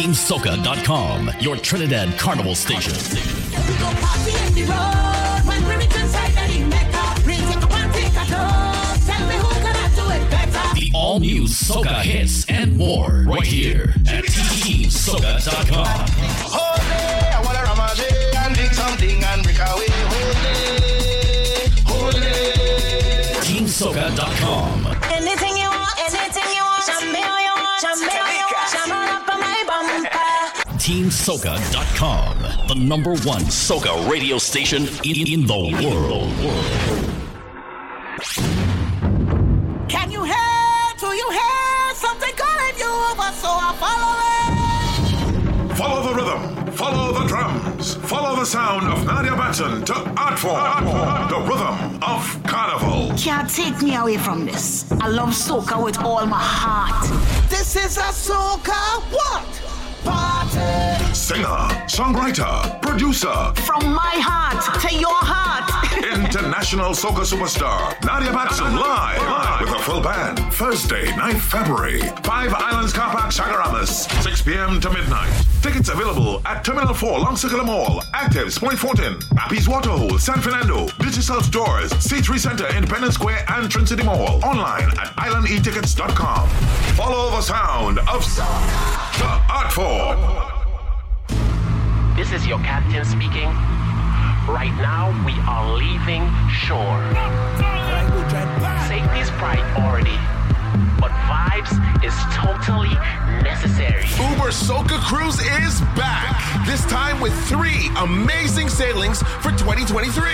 TeamSoca.com, your Trinidad Carnival Station. We go party in the road when we reach inside the Mecca. We take a party at home. Tell me who can do it better. The all-new Soca hits and more right here at TeamSoca.com. Whole day, I wanna ramage and drink something and break away. Whole day, TeamSoca.com. Anything you want, anything you want. Shambio you want, shambio you want. Shaman up on my bumper. TeamSoca.com, the number one soca radio station in the world. Can you hear? Do you hear something calling you over? So I follow it. Follow the rhythm. Follow the drums. Follow the sound of Nadia Batson to Art Form. The rhythm of Carnival. Can't take me away from this. I love soca with all my heart. This is a soca what? Party. Singer, songwriter, producer. From my heart to your heart. International soca superstar Nadia Batson live with a full band. Thursday, 9th February. 5 Islands Car Park, Chagaramas. 6 p.m. to midnight. Tickets available at Terminal 4, Long Circular Mall, Actives, Point Fortin, Appy's Waterhole, San Fernando, Digital Stores, C3 Center, Independence Square, and Trin City Mall. Online at islandetickets.com. Follow the sound of soca, the art form. This is your captain speaking. Right now, we are leaving shore. Safety is priority, but vibes is totally necessary. Uber Soca Cruise is back, this time with 3 amazing sailings for 2023.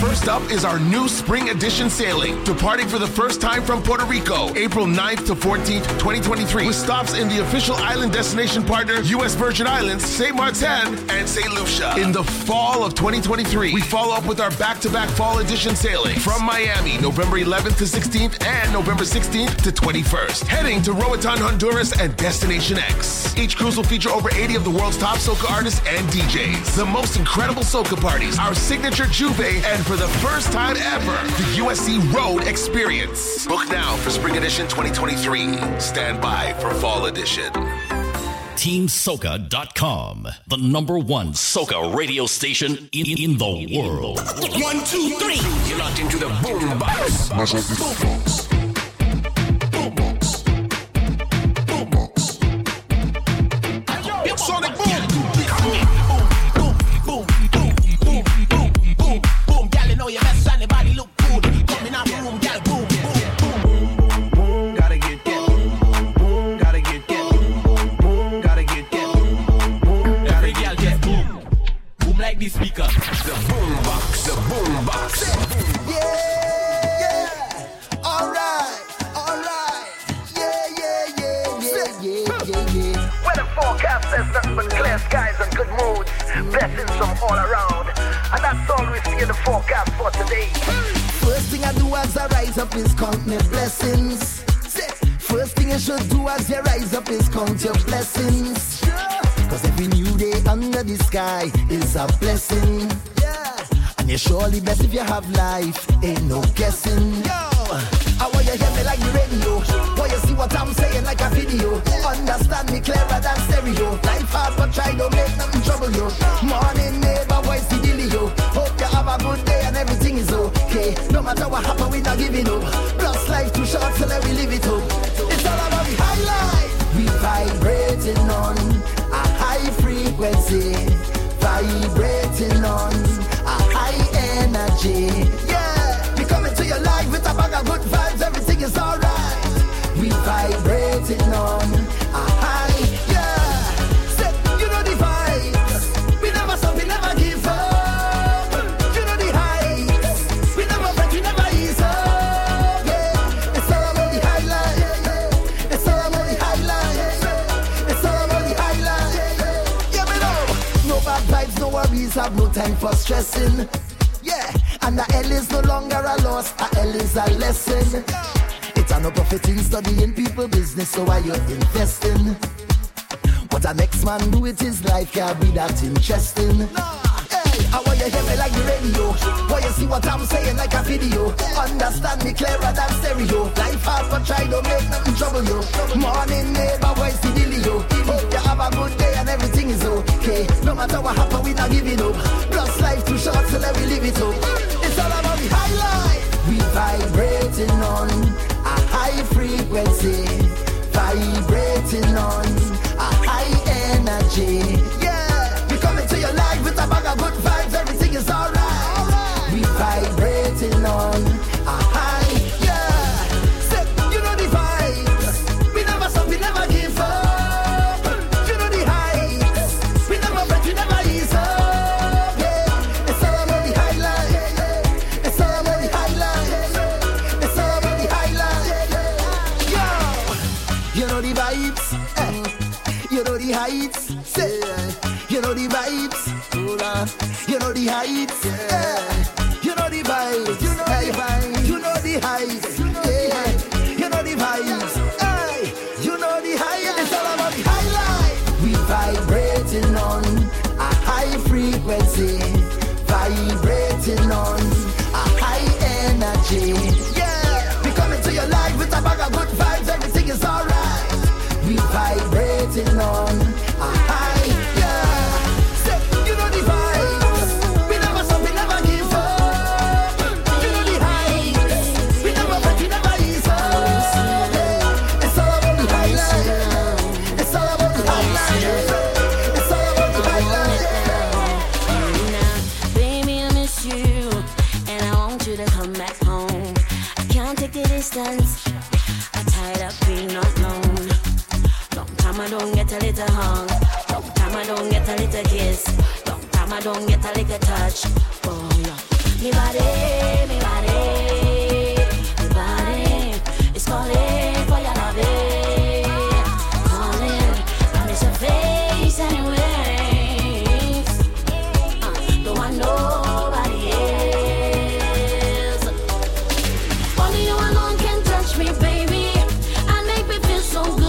First up is our new spring edition sailing to party for the first time from Puerto Rico, April 9th to 14th, 2023, with stops in the official island destination partner, U.S. Virgin Islands, St. Martin, and St. Lucia. In the fall of 2023, we follow up with our back-to-back fall edition sailing from Miami, November 11th to 16th and November 16th to 21st, heading to Roatan, Honduras, and Destination X. Each cruise will feature over 80 of the world's top soca artists and DJs, the most incredible soca parties, our signature juve, and for the first time ever, the USC Road Experience. Book now for Spring Edition 2023. Stand by for Fall Edition. TeamSoca.com, the number one soca radio station in the world. 1, 2, 3. You're locked into the boom box. Boom box. Interesting. Nah. Hey, I want They hear me like the radio. Boy, you see what I'm saying like a video. Understand me clearer than stereo. Life hard but try, don't make nothing trouble you. Morning neighbor, voice the dealio. Hope you have a good day and everything is okay. No matter what happen, we not giving up. Plus life too short, so let me live it up. It's all about the high life. We vibrating on a high frequency. Vibrating on a high energy. Yeah, we coming to your life with a bag of good vibes. Everything is alright. Right. We vibrating on a high. Yeah, step, you know the vibes. We never stop, we never give up. You know the heights. We never break, we never ease up. Yeah, it's all about the high life. It's all about the high life. It's all about the high life. Yeah, you know the vibes. You know the heights, say, you know the vibes, you know the heights, yeah. You know the vibes, you know the vibes, you know the heights, yeah. You know the vibes, hey, you know the heights, it's all about the highlight. We vibrating on a high frequency, vibrating on a high energy, yeah. We coming to your life with a bag of good vibes, everything is alright. We vibrating on a high, yeah. Step, you know the vibes. We never stop, we never give up. You know the heights. We never break, we never ease up. Yeah. It's all about the highlight. It's all about the highlight. It's all about the highlight. Baby, I miss you, and I want you to come back home. I can't take the distance. I'm tired of being alone. Long time I don't get a little hung. Long time I don't get a little kiss. Long time I don't get a little touch. Oh yeah, me body, it's calling for your loving, calling, I miss your face anyways. Don't want nobody else. Only you alone can touch me, baby, and make me feel so good.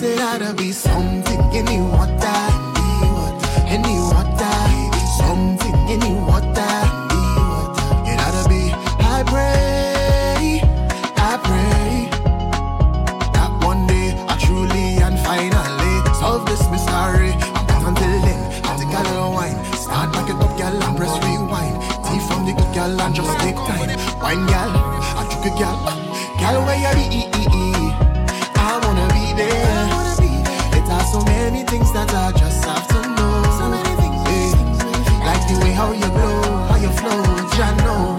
Say gotta be something in the water, in the water, something in the water. You gotta be. I pray that one day I truly and finally solve this mystery. I'm down until then. I'll take a little wine, start back it up, girl, and press rewind. Tea from the good girl and just take time. Wine, girl, I took a girl, girl where you be. So many things that I just have to know. So many things, like the way how you blow, how you float, I know.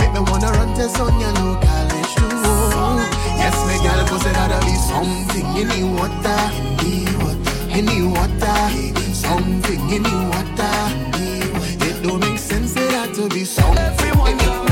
Make me wanna run to Sonia no college too. Yes, me gotta go say that'll be something in the water, in the water, something in the water. It don't make sense that to be something in the water.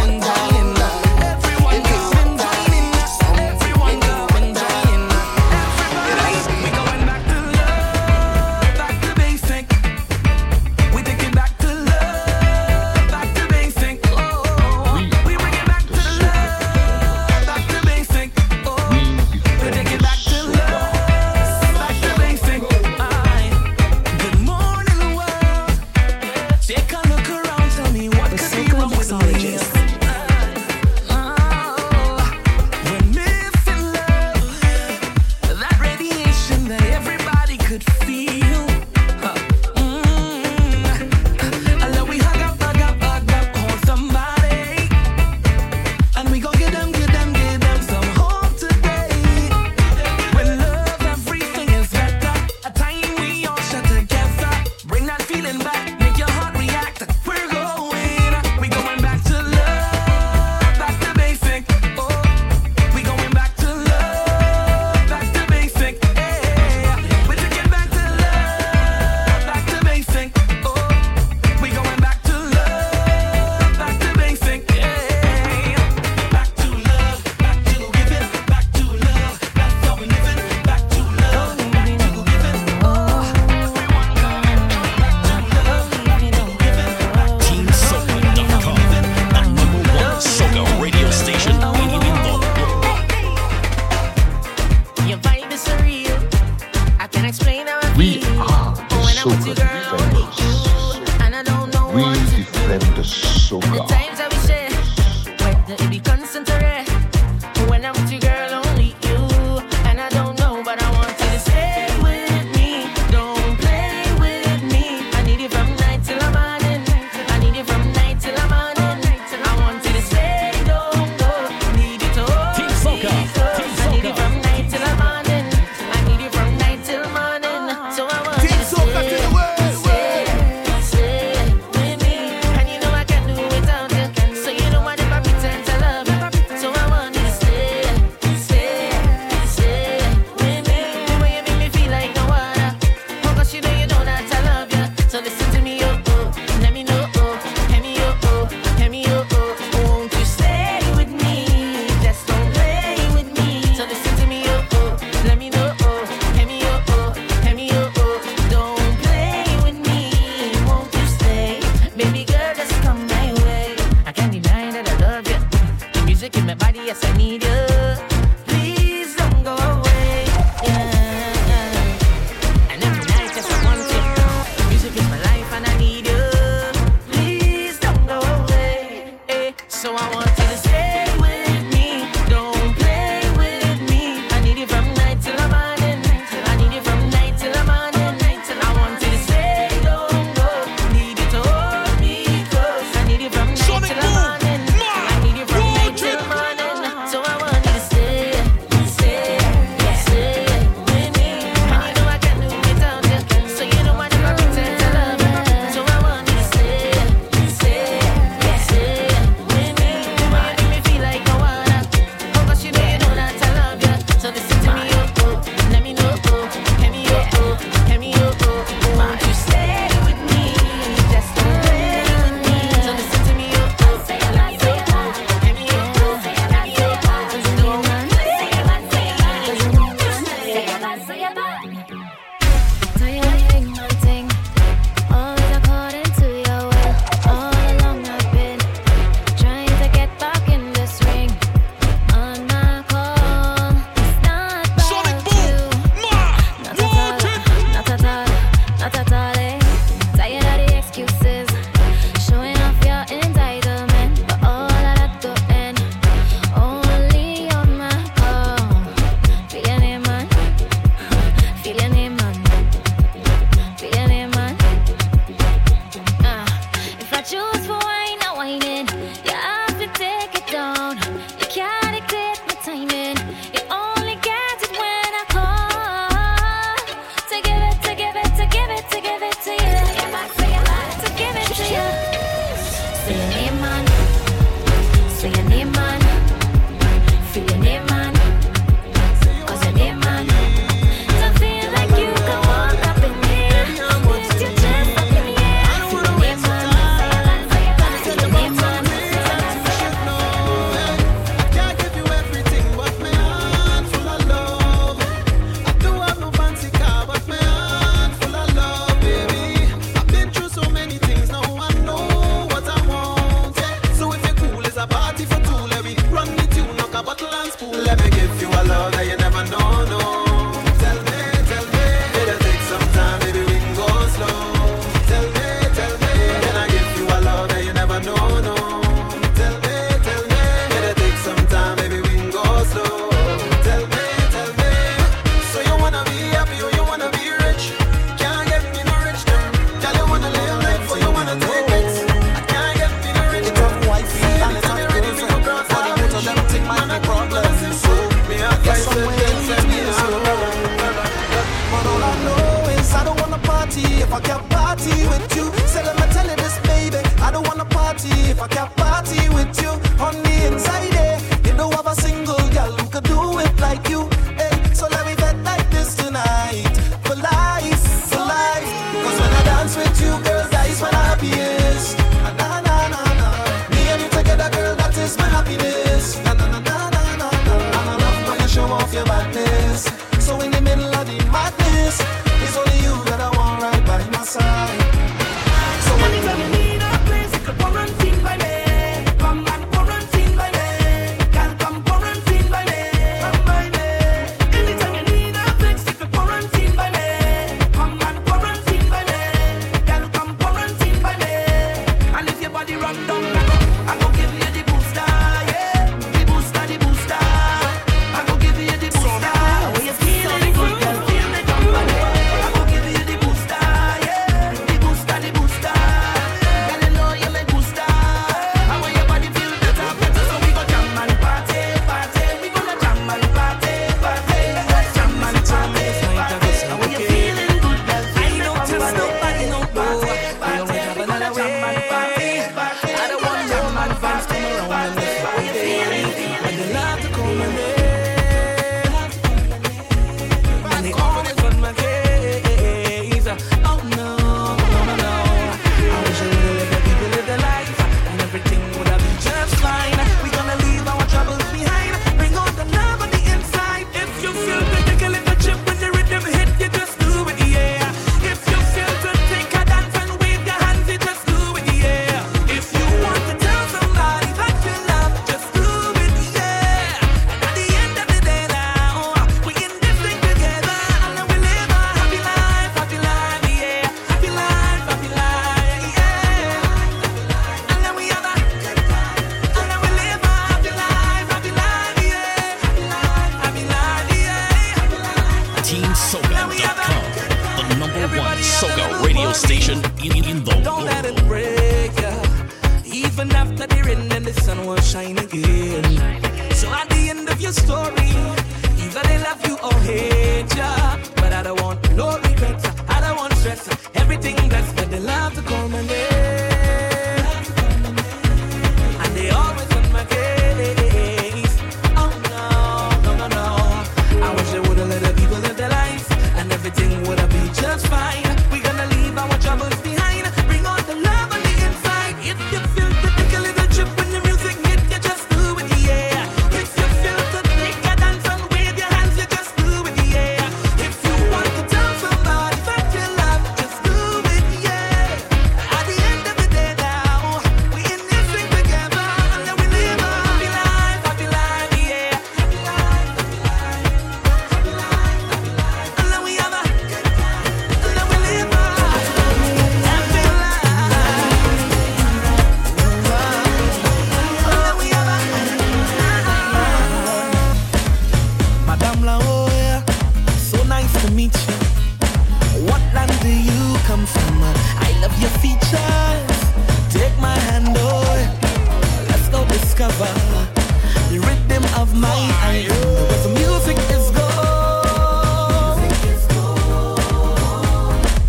I love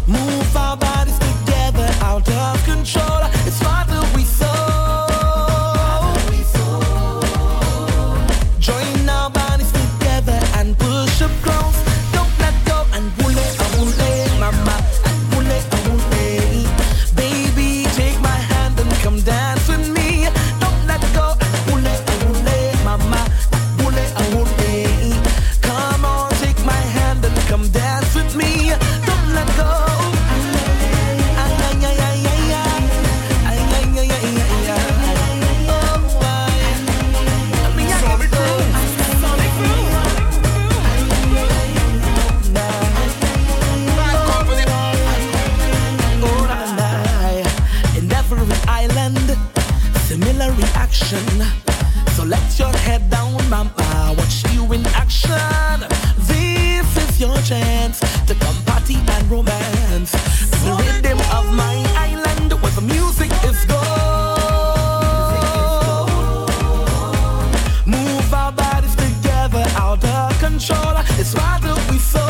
Move our bodies together out of control. It's what we saw. mama, watch you in action. This is your chance to come party and romance. The rhythm of my island where the music is gold. Move our bodies together, out of control. It's why do we soar.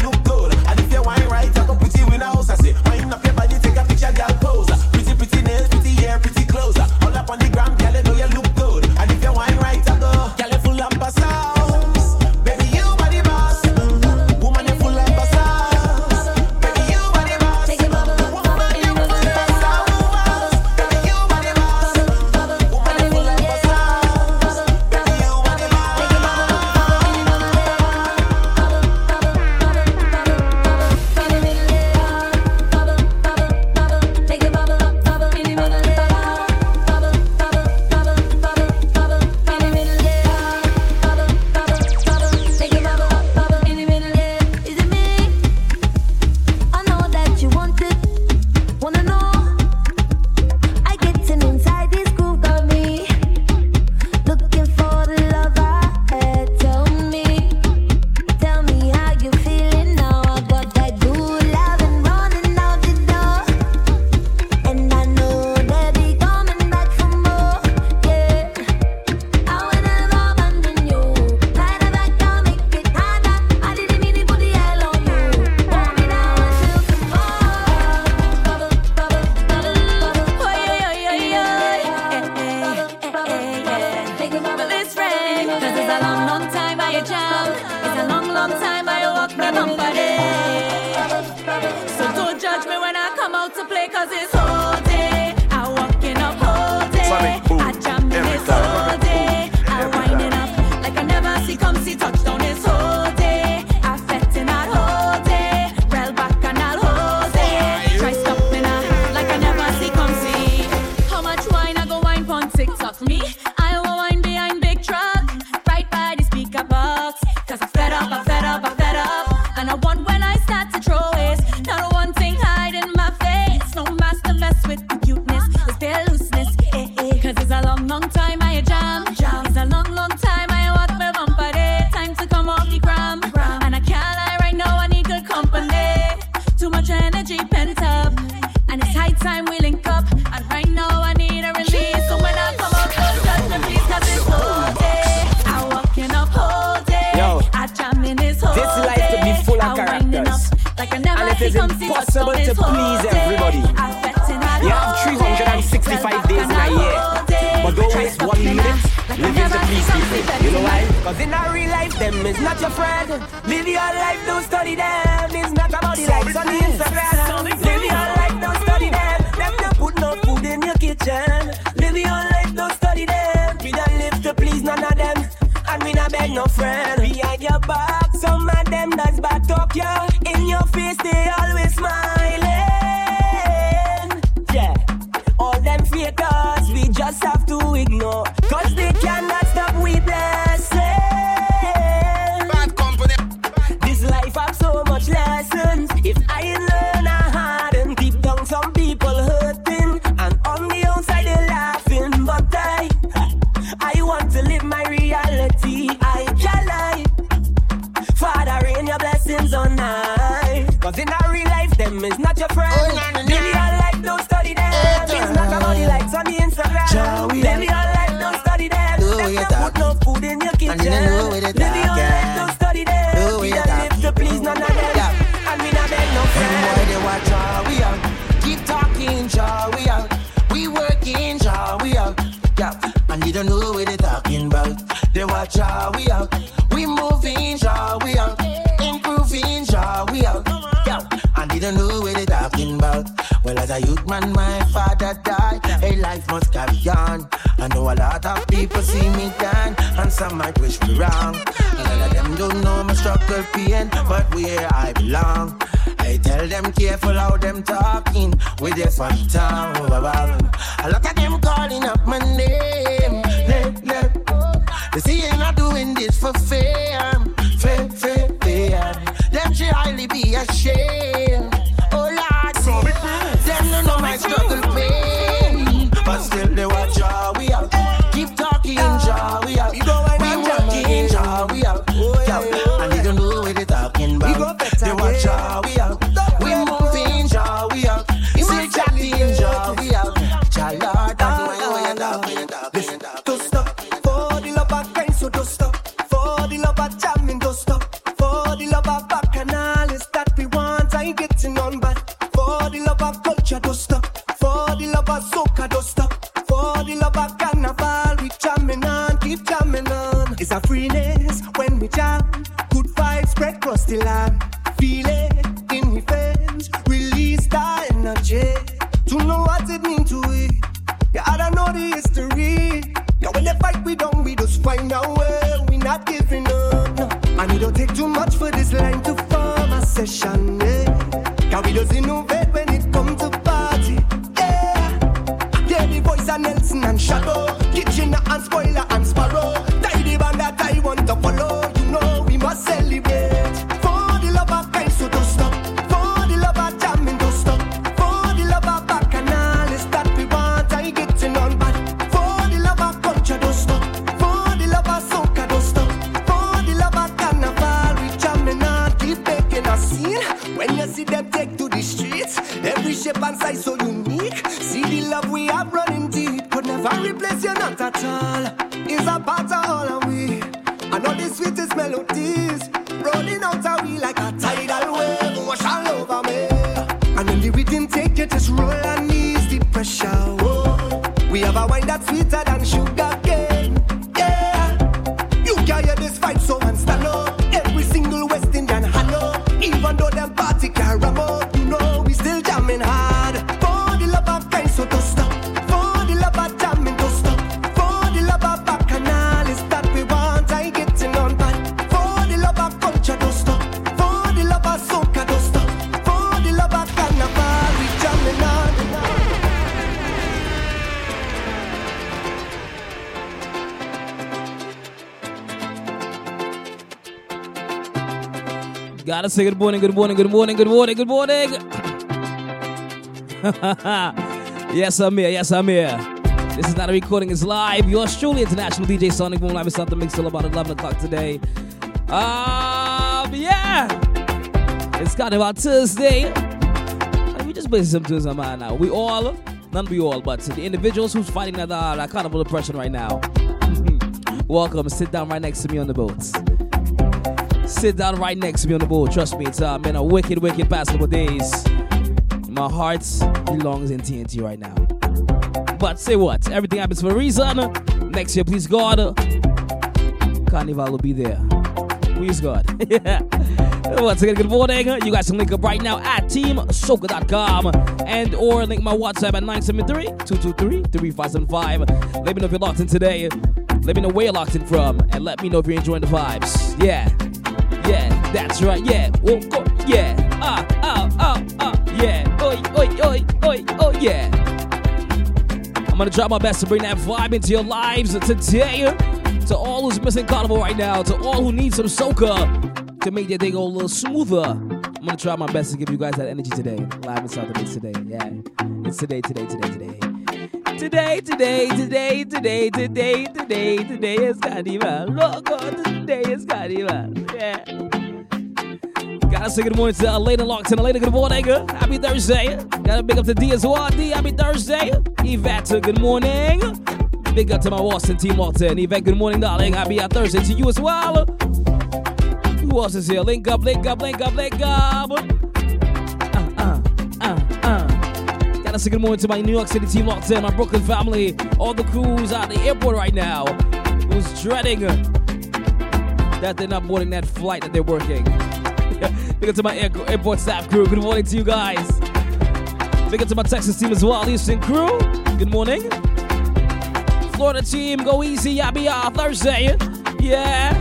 Look good, and if your wine right, I go. Girl, you full of bazaars. Baby, you body boss. long time I walk my company. So don't judge me when I come out to play, cause it's whole day. I walking up whole day. I jam in this whole day. I winding up like I never see come see touchdown this whole day. I fetting that whole day. Rail back and I'll hold day. Try stopping her like I never see come see. How much wine I go wine on TikTok me? It's impossible to please everybody. You have 365 days in a year, but don't waste 1 minute living to please people. You know why? Because in our real life, them is not your friend. Live your life, don't study them. It's not about the likes on the Instagram. Live your life, don't study them. Them don't put no food in your kitchen. Live your life, don't study them. We don't live to please none of them, and we not beg no friend. Behind your back, some of them that's bad talk you. In your face, they always smiling. Yeah, all them fakers, we just have to ignore, cause they cannot stop with blessing. Bad company. This life have so much lessons. If I learn a hard and deep down, some people hurting, and on the outside they laughing, but I want to live my reality. I can't lie. Father, rain your blessings on us. In our real life, them is not your friend. Oh, nah, nah, nah. Live your life, don't study them. Oh, nah, nah. It's not about the likes on the Instagram. Live your life, don't study them. Oh, them don't put no food in your kitchen. Live your life, don't study them. Oh, we don't live to please none of them. Yeah. And we not beg no friend. Everybody they watch how we are. Keep talking, how we are. We working, how we are. Yeah. And you don't know what they talking about. They watch how we are. We moving, how we are. Improving, how we are. And they don't know what they talking about. Well, as a youth man, my father died. Hey, life must carry on. I know a lot of people see me down, and some might wish me wrong. A lot of them don't know my struggle pain, but where I belong. I tell them careful how them talking with their funny tongue. A lot of them calling up my name. They see you're not doing this for fame. Them should highly be ashamed. Oh Lord, them don't know my struggle pain, but still they watch how we are. Keep talking, how we are. We working, how we are. And they don't know what they talking about. They watch how we are. We moving, how we are. Still chatting, how we are. Chala, that's why you're talking. Don't stop for the love of friends, so don't stop for the love of jamming, don't stop. For the love of back canal is that we want, I ain't getting on but for the love of culture don't stop, for the love of soca don't stop, for the love of carnival we jamming on, keep jamming on. It's a freeness when we jam, good vibes spread across the land, feel it in we veins, release that energy, to know what it means to we, yeah I don't know the history, yeah when they fight we don't, we just find our way, we not giving up, no. And it don't take too much for this line to form a session, yeah. Cause we just innovate when it comes to party, yeah. Yeah, the voice of Nelson and Shadow, Kitchener and Spoiler and Sparrow, tie the band that I want to follow, you know we must celebrate. For the love of guys, so don't stop. For the love of jamming, don't stop. For the love of bacchanal, it's that we want, I ain't getting on bad. For the love of culture, don't stop. For the love of soca, don't stop. When you see them take to the streets, every shape and size so unique. See the love we have running deep, could never replace you, not at all. It's a part of all of we, and all the sweetest melodies rolling out of we like a tidal wave, wash all over me. And when the rhythm take you, just roll and ease the pressure. Whoa. We have a wine that's sweeter than sugar cane. Yeah, you can hear this fight so and stand up. Every single way. Gotta say good morning, good morning, good morning, good morning, good morning. Yes, I'm here, yes, I'm here. This is not a recording, it's live. Yours truly, international DJ Sonic Moon. Live inside the mix till about 11 o'clock today. Yeah. It's kind of our Tuesday. We just busy some Tuesday, man. Now. We all, not we all, but the individuals who's fighting that kind of oppression right now. Welcome. Sit down right next to me on the boat. Sit down right next to me on the boat. Trust me, it's been a wicked, wicked past couple days. My heart belongs in TNT right now. But say what? Everything happens for a reason. Next year, please God, Carnival will be there. Please God. Yeah. Once again, good morning. You guys can link up right now at TeamSoca.com and or link my WhatsApp at 973-223-3575. Let me know if you're locked in today. Let me know where you're locked in from, and let me know if you're enjoying the vibes. Yeah, yeah, that's right. Yeah, oh, oh yeah, yeah, oi, oi, oi, oi, oh yeah. I'm gonna try my best to bring that vibe into your lives today. To all who's missing carnival right now, to all who need some soca to make their day go a little smoother. I'm gonna try my best to give you guys that energy today, live inside the mix today. Yeah, it's today. Today is Carnival. Loco, today is Carnival. Yeah. Gotta say good morning to Elena Lockton. Elena, good morning. Happy Thursday. Gotta big up to D as well. D, happy Thursday. Yvette, good morning. Big up to my Austin team, Martin. Yvette, good morning, darling. Happy Thursday to you as well. Who else is here? Link up. Gotta say good morning to my New York City team locked in, my Brooklyn family, all the crews at the airport right now who's dreading that they're not boarding that flight that they're working. Big up to my airport staff crew. Good morning to you guys. Big up to my Texas team as well, Houston crew. Good morning. Florida team, go easy. Yabia Thursday. Yeah.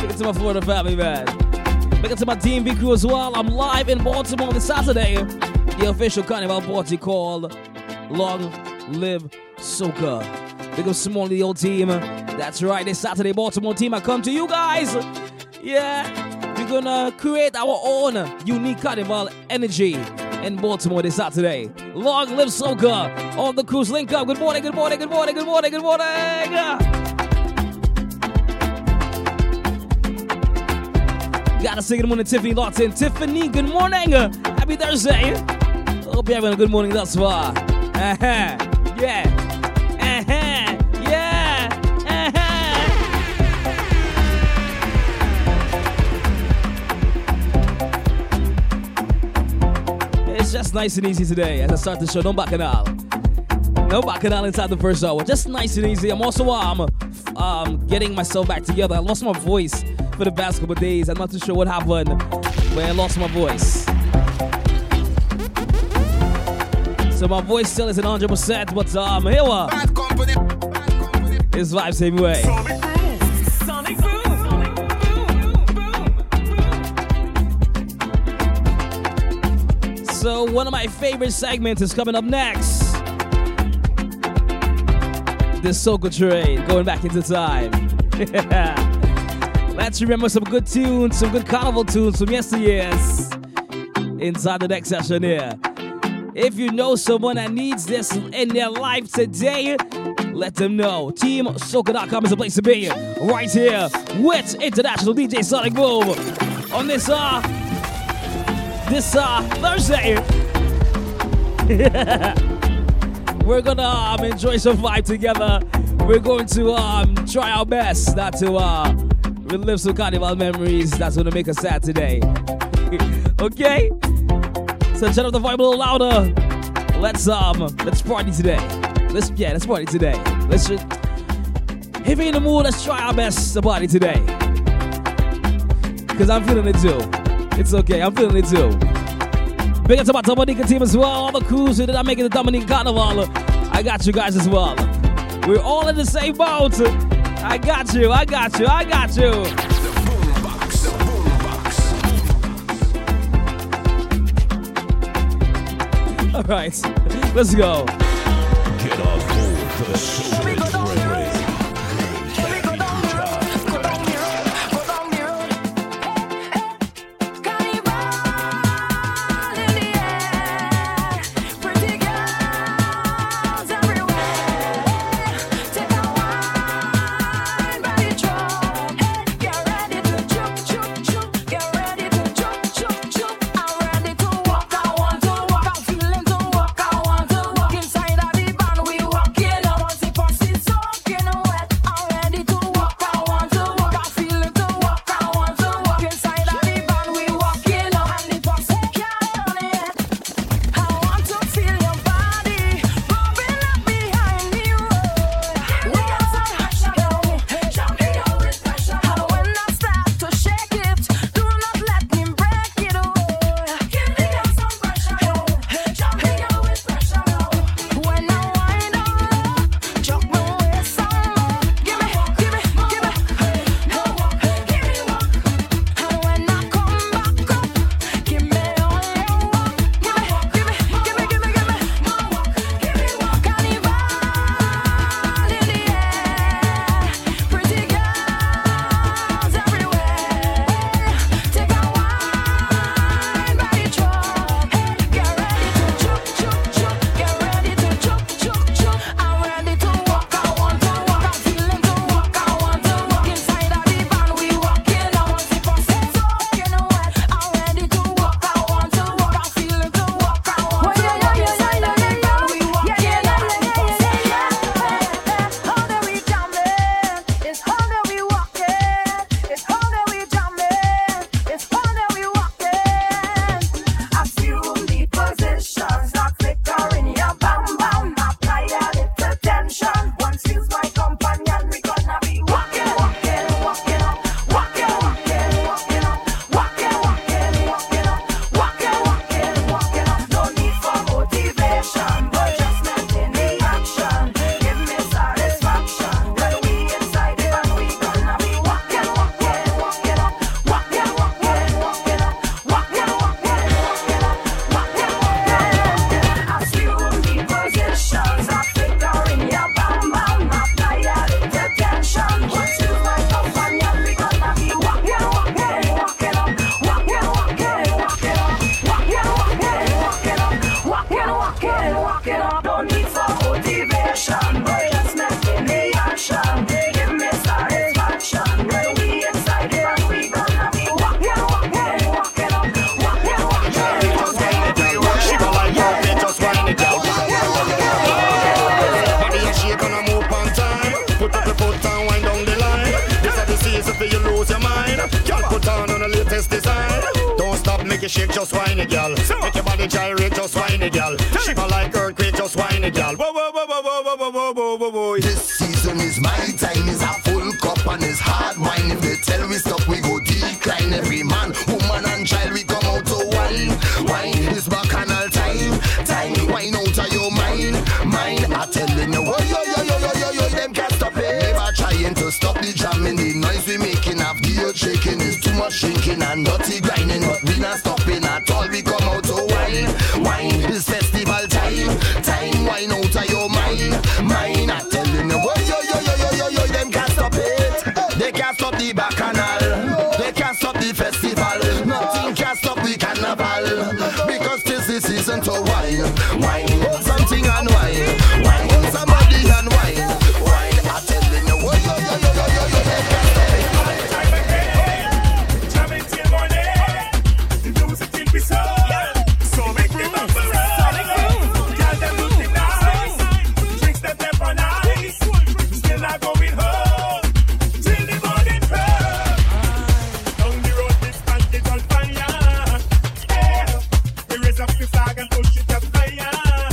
Big up to my Florida family, man. Big up to my DMV crew as well. I'm live in Baltimore this Saturday. The official carnival party called Long Live Soca. Big up Simone, the old team. That's right, this Saturday, Baltimore team, I come to you guys. Yeah, we're gonna create our own unique carnival energy in Baltimore this Saturday. Long Live Soca. All the crews link up. Good morning. Gotta say good morning, Tiffany Lawton. Tiffany, good morning. Happy Thursday. Hope you're having a good morning thus far. It's just nice and easy today as I start the show. No bacchanal inside the first hour. Just nice and easy. I'm also getting myself back together. I lost my voice for the past couple days. I'm not too sure what happened, but I lost my voice. So my voice still isn't 100%, but here we are. It's vibes same way. Sonic Boom. So one of my favorite segments is coming up next. The Soca Train, going back into time. Let's remember some good tunes, some good carnival tunes from yesteryears inside the next session here. If you know someone that needs this in their life today, let them know. TeamSoca.com is the place to be. Right here with International DJ Sonic Boom on this Thursday. We're gonna enjoy some vibe together. We're going to try our best not to relive some carnival memories that's gonna make us sad today. Okay? So turn up the vibe a little louder. Let's party today. Let's party today. Let's just, if you're in the mood, let's try our best to party today. Cause I'm feeling it too. It's okay, I'm feeling it too. Big up to my Dominica team as well. All the crews who did not make it to Dominican Carnival. I got you guys as well. We're all in the same boat. I got you. All right, let's go. Get off board the Soca Train. Go down the road, lose your mind. Girl, put on the latest design. Don't stop, make it shake, just whine it, girl. Make your body gyrate, just whine it, girl. Shiver like earthquake, just whine it, girl. Whoa, whoa, whoa, whoa, whoa, whoa, whoa, whoa, whoa, whoa. This season is my time, is a full cup and it's hard wine. If they tell we stop, we go decline. Every man, woman and child, we come out to wine. Wine is bacchanal time, time. Wine out of your mind, mind. I'm telling you, oh, yo, yo, yo, yo, yo, yo, them can't stop it. Never trying to stop the jamming, the noise we making of the earth shaking is too much shrinking and dirty grinding, but we not stopping at all. We come out to wine, wine is festival time, time. Wine out of your mind, mind. I'm telling you, oh, yo, yo, yo, yo, yo, yo, them can't stop it. They can't stop the bacchanal, they can't stop the festival. Nothing can stop the carnival, because this is season to wine, wine. Oh, something and wine, wine. Oh, somebody and wine, wine. I'm telling you, oh, yo, yo, yo, yo, yo, yo, they can't stop it. Time again, jamming till morning. The music will be so. Sonic Moon, Sonic Moon. Girl, them looking nice. Drinks that never nice. Still not going home till the morning comes. Down the road with pancakes on fire. Yeah. We raise up the flag and push it up higher.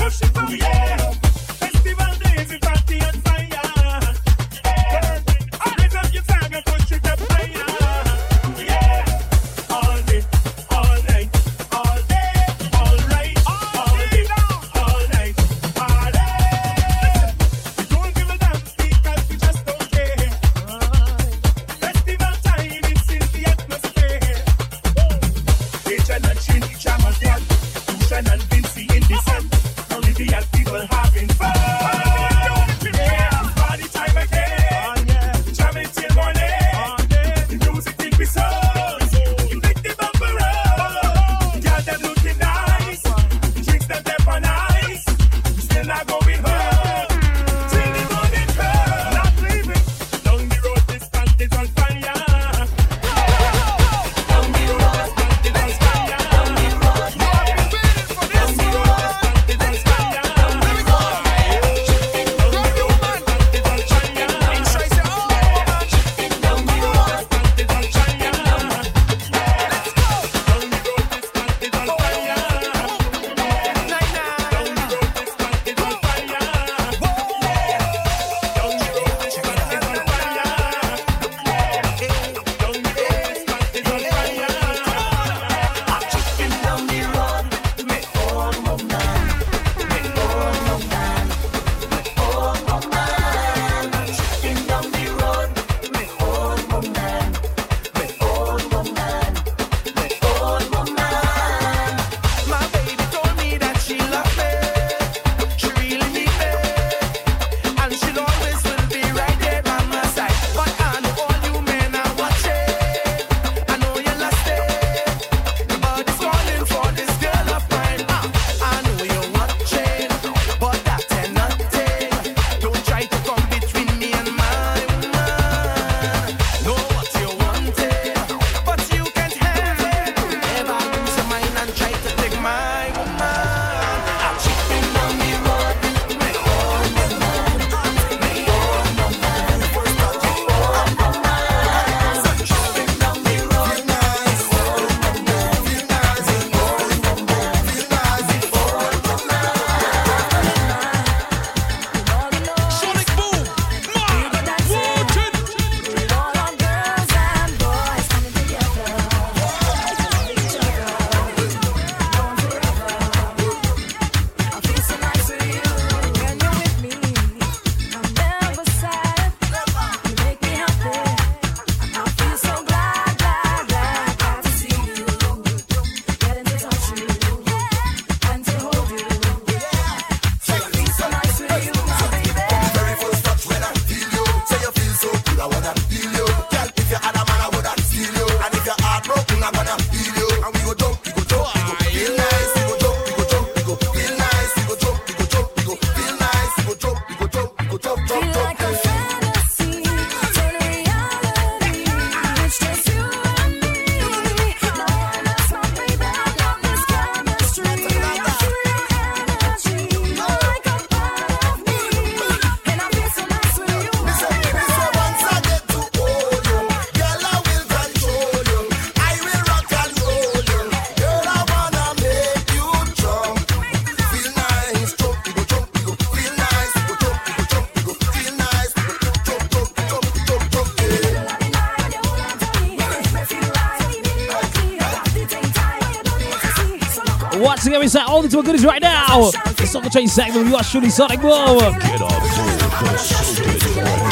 So give me that all into a goodies right now. The Soccer Train segment, you are shooting Sonic Boom.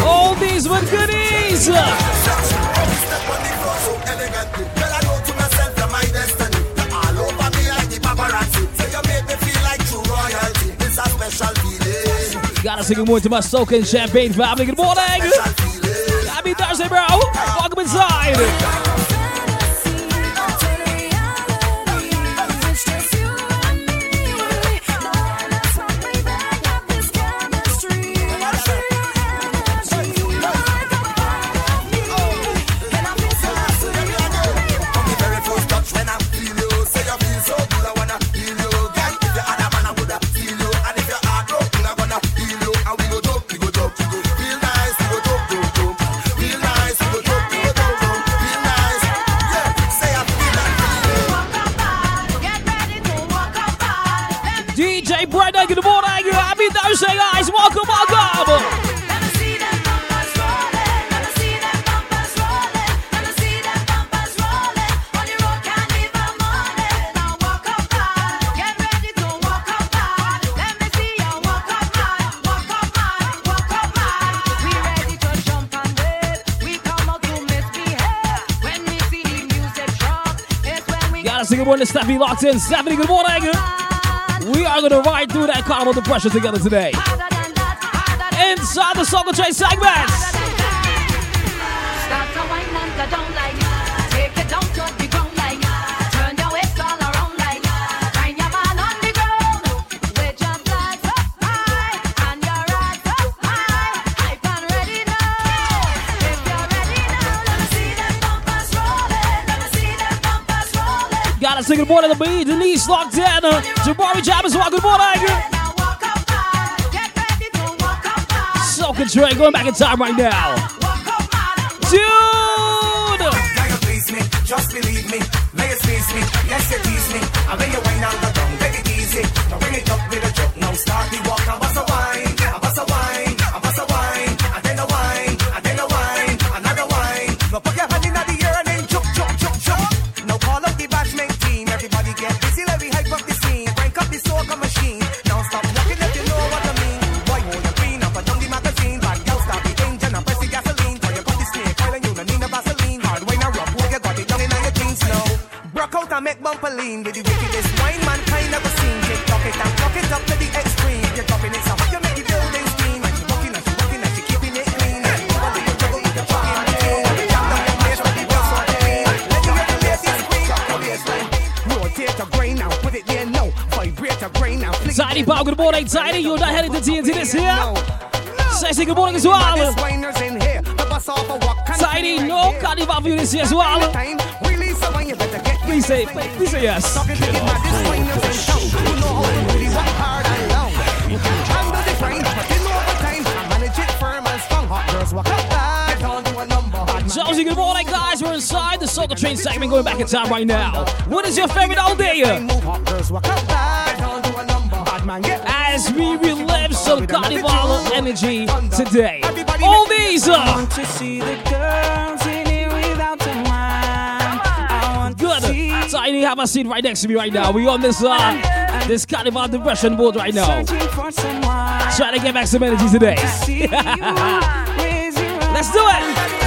All these with goodies. Gotta say good morning to my Soca and Champagne family. Good morning. Happy Thursday, bro. Welcome inside. Stephanie locked in. Stephanie, good morning. We are going to ride through that carnival depression together today. Inside the Soccer Train segments. Say good morning to me, Denise locked in. Jabari Jabbers, good morning. Soca Train going back in time right now. Dude! Now you please me, just believe me. Now you please me, yes you please me. I lay your wine down the ground, take it easy. Now bring it up with a joke, now start the walk. I was a wine, I was a wine, I was a wine. And then a wine, and then a wine, another wine. Now put your hand in the air and then chop, chop, chop, chop. Now call up the batchman team, everybody get busy, let me hype up the scene, crank up the soca machine, now stop walking if you know what I mean, why won't you clean up a dummy magazine, bad girl stop the engine and press the gasoline, for you got the snake oil and you don't need no Vaseline, hard wine and rough, you got it down in your jeans, no, broke out and make bumper lean, with the wickedest wine man kind never seen, take drop it and rock it up to the extreme, you're dropping it so hot, you make the building steam, and you're walking and you're walking and you're keeping it clean, and you want to juggle with the fucking Tiny Bob, good morning, Tiny. You're not headed to TNT this year. Sexy, good morning as well. Tiny, no carnival for you this year as well. Please say yes. Josie, good morning, guys. We're inside the Soccer Train segment going back in time right now. What is your favorite all day? As we relive some carnival energy today. All these want to see the girls in here without a mind. Good. Tiny, have a seat right next to me right now. We on this carnival depression board right now. Trying to get back some energy today. Let's do it.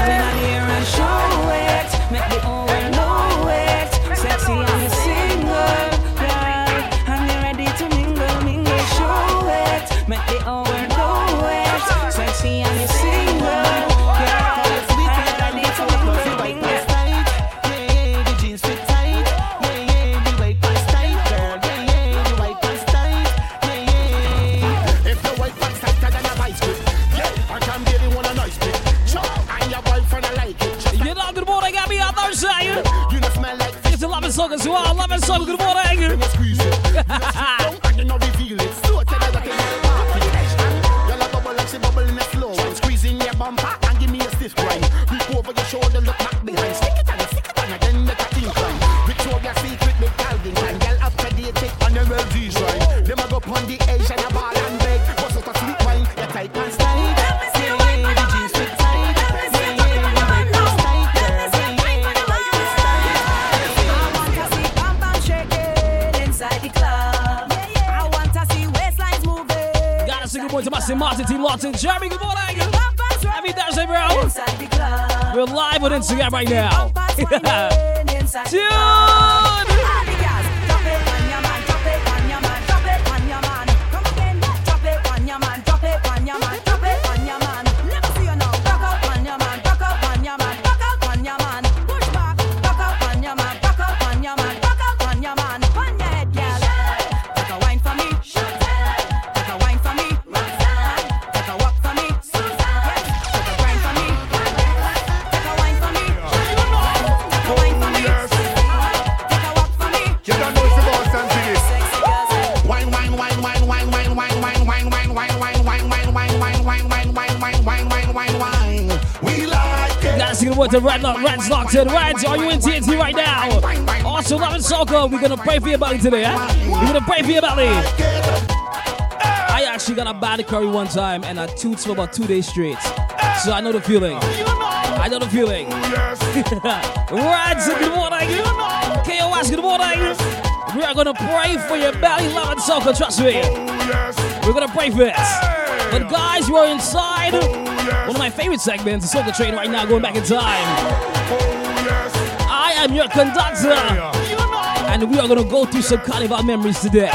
As well. I love it, so good morning. The club. to Massive Martin, T. Lawton, Jeremy, good morning. Every Thursday, bro. We're live on Instagram right now. Dude! The Reds locked in. Reds, are you in TNT right now? Also, love and soccer. We're gonna pray for your belly today, eh? We're gonna pray for your belly. I actually got a body curry one time and I toots for about 2 days straight. So I know the feeling. I know the feeling. Reds, good morning. KOS, good morning. We are gonna pray for your belly, love and soccer. Trust me. We're gonna pray for it. But guys, we're inside. One of my favorite segments, the Soca Train right now, going back in time. I am your conductor, and we are going to go through some carnival memories today.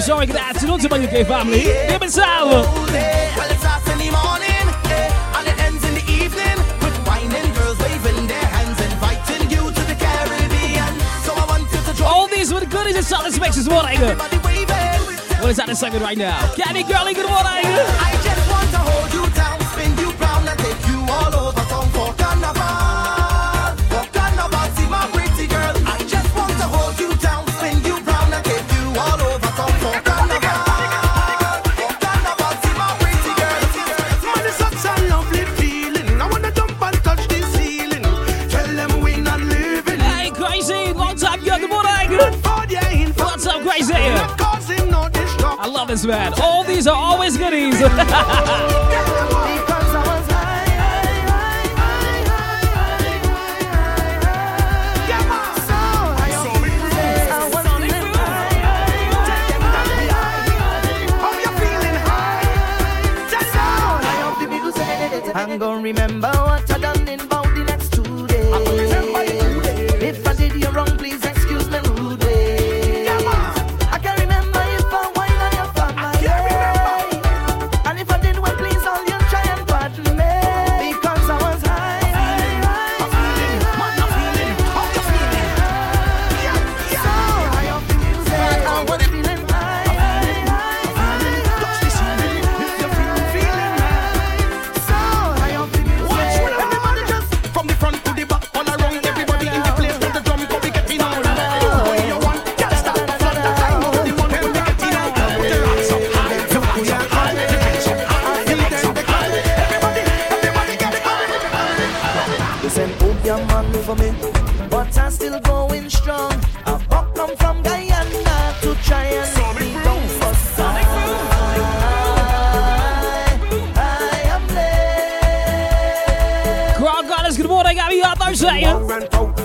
Sorry, good afternoon to my UK family. Give me sound. Well, it starts in the morning, and it ends in the evening with whining girls waving their hands, inviting you to the Caribbean. So I want you to join. All these with goodies and solid makes this morning. What is that in second right now? Candy girlie, good morning. I just want to hold you down, spin you round, and take you all over town for carnival. This man. All these are always goodies. I'm gonna remember what I done in about the next 2 days. If I did you wrong, please excuse me rudely.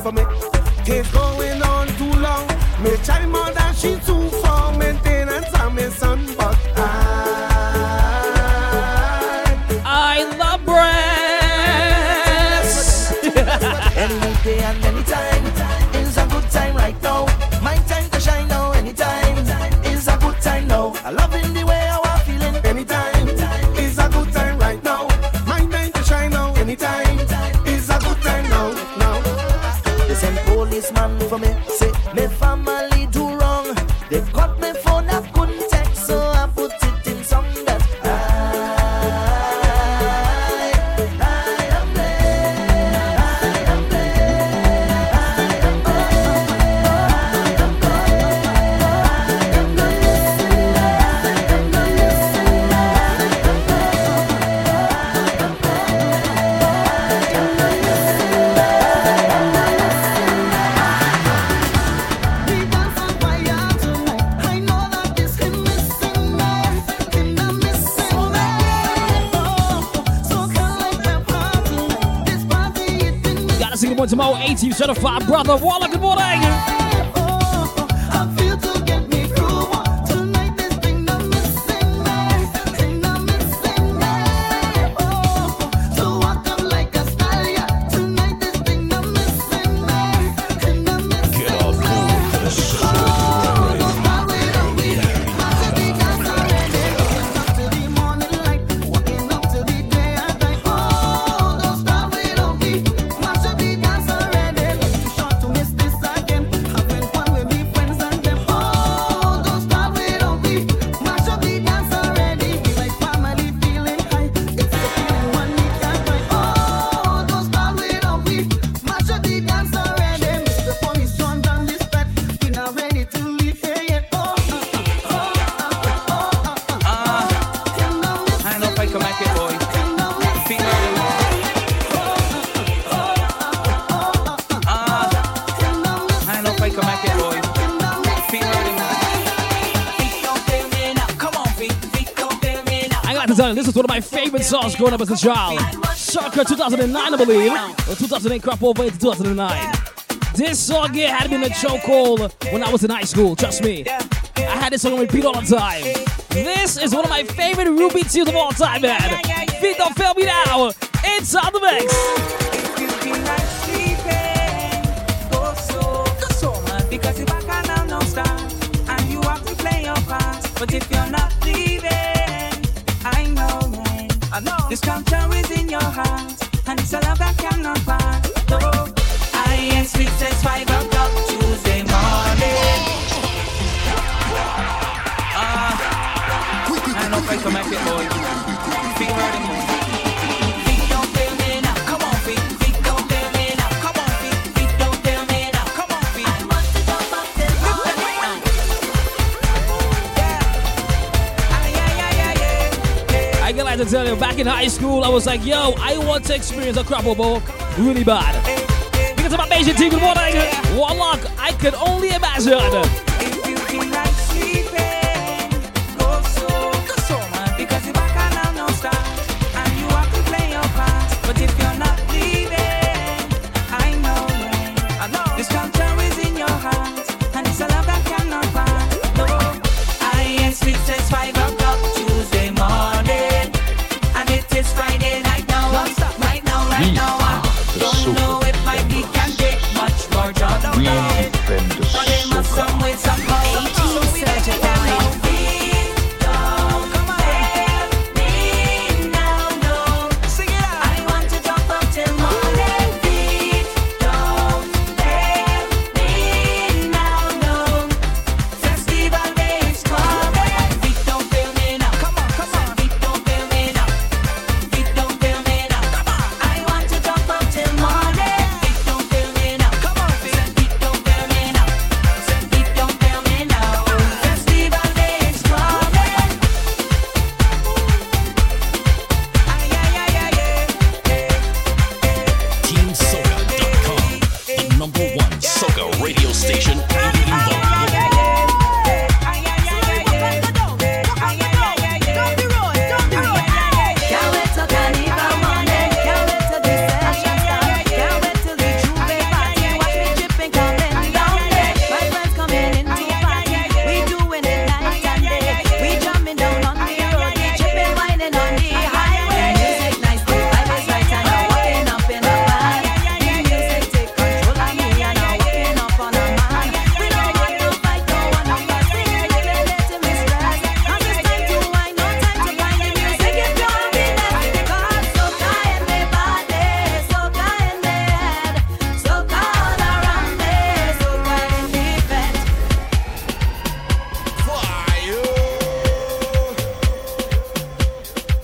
for me. It's going on too long. My child mother, she's too for maintenance on my son, but I love breasts. Any day and any time is a good time right now. My time to shine now. Anytime is a good time now. I love in the way I was feeling. Anytime is a good time right now. My time to shine now. Anytime is a good time now. Now they send policeman for me. Say my family do wrong. They've got me phone up. Tomorrow, 18 certified brother Walla, good morning. I feel to get me through tonight. This thing I'm missing, so walk up like a stallion tonight. This thing I'm missing, get up, this is one of my favorite songs growing up as a child. Circa 2009, I believe. Or 2008, crop over into 2009. This song here had me in a chokehold when I was in high school, trust me. I had this song on repeat all the time. This is one of my favorite Ruby tunes of all time, man. Feet don't fail me now. Inside the mix. But if you're not leaving, I know. This culture is in your hands, and it's a love that cannot pass. No, I ain't sleep since 5 o'clock Tuesday morning. I know if I can make it, boy. Feet hurting me. Feet don't fail me now. Come on, feet. Feet don't fail me now. Come on, feet. Feet don't fail me now. Come on, feet. I want to jump up the mountain. I can like to tell you, back in high school, I was like, yo, I want to experience a crapple bowl really bad. Because of my Asian team, good morning. One lock, I could only imagine. If you feel like sleeping, go so, because if I can't no stop, and you have to play your part. But if you're not leaving, I know, this culture is in your heart, and it's a love that cannot part. No, I ain't sleep since 5 o'clock Tuesday morning. It's Friday night now, stop right now, now. I don't know if my feet can take much more. Jordan, but they must some way somehow.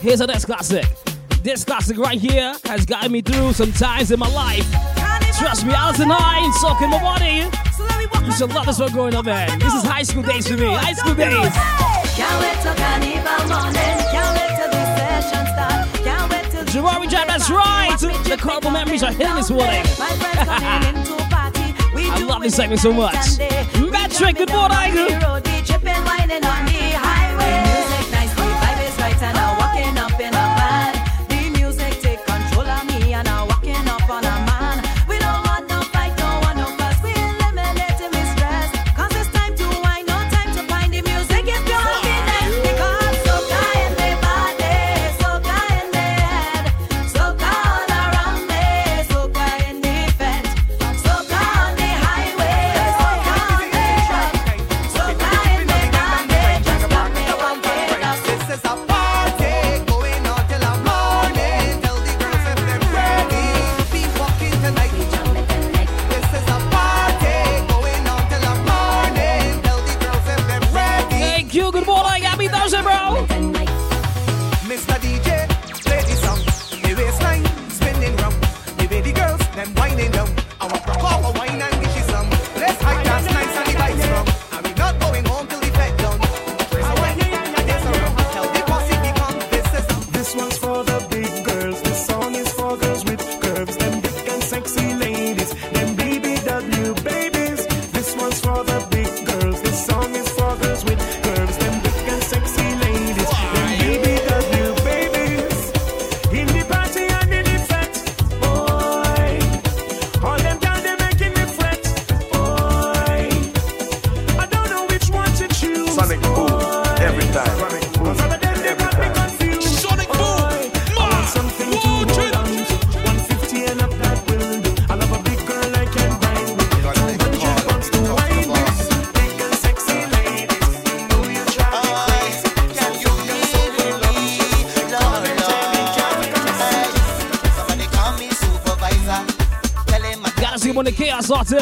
Here's the next classic. This classic right here has gotten me through some times in my life. Trust me, I was an eye and soaking my body. You should love this one growing up, man. This is high school days for me. High school days. Can't wait till carnival morning. Can't wait till the session starts. Can't wait till the Jabari Jam, that's right. The carnival memories are hitting this morning. I love this segment so much. Metric, good morning, Igor.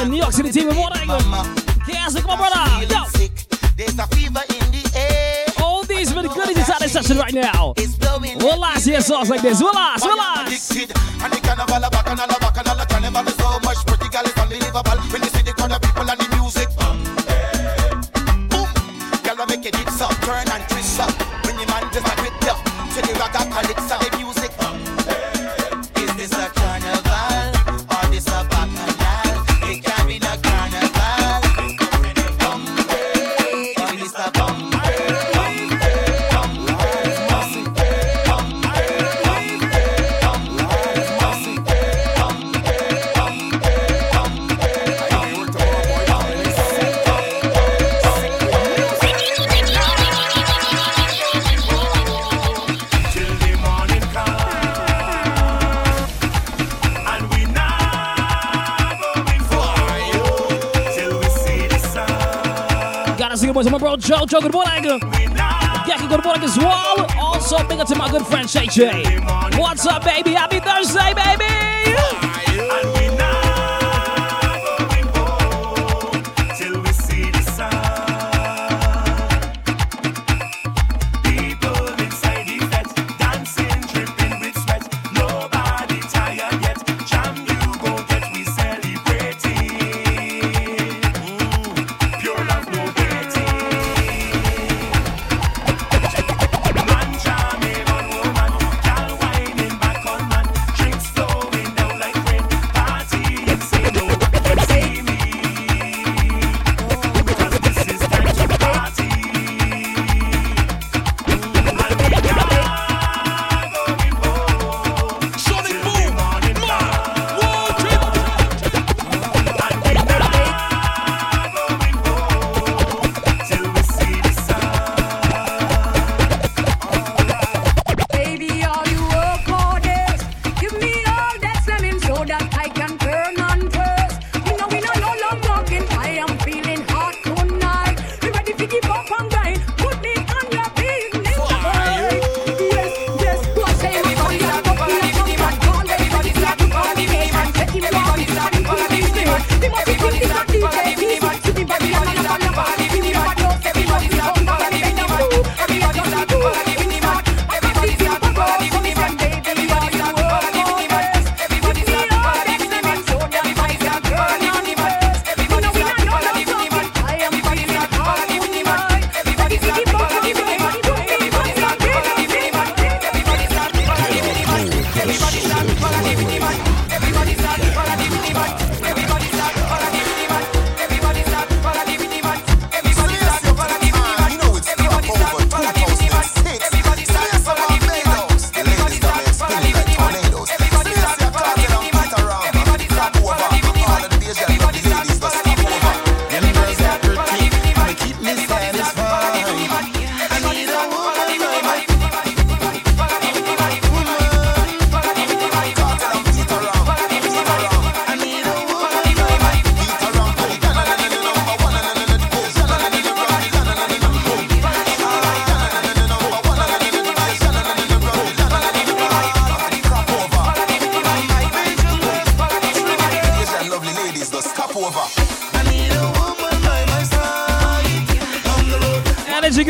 New York City team with one angle. Chaos, look at my brother. Yo. All these really good inside this session right now. We'll last here songs like this. We'll last, we'll last. Joe, good morning. Gecko, good morning as well. Also, big up to my good friend JJ. What's up, baby? Happy Thursday, baby!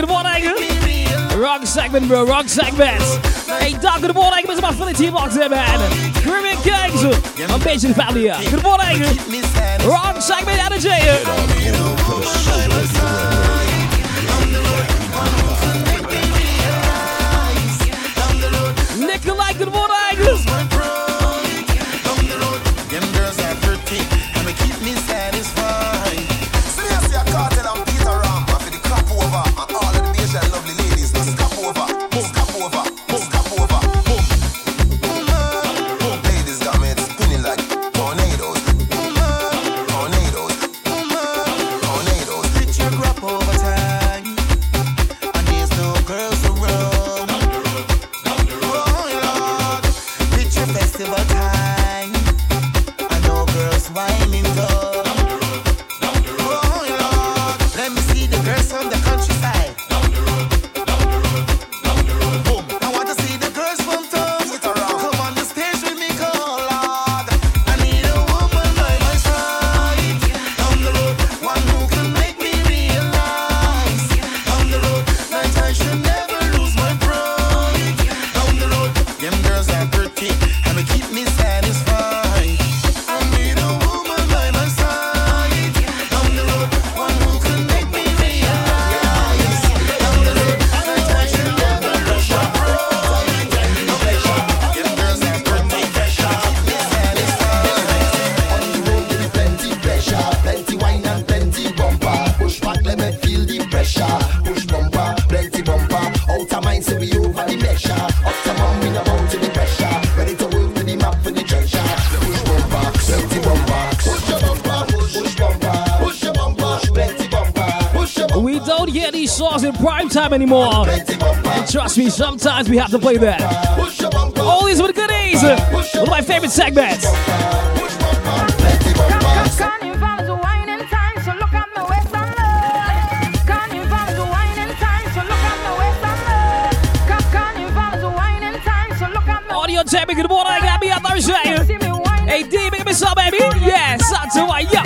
morning. Wrong segment, bro. Wrong segment. Hey, dog. Good morning. This is my Philly T-Box here, man. Caribbean Kings. I'm Beijing family here. Good morning. Wrong segment energy. Nikolai, good morning. Anymore. And trust me, sometimes we have to play that. Always with good ease. One of my favorite segments. Audio Tammy, good morning. I got me out there. Hey, D, make me some, baby. Yeah, Satsu, why, yeah.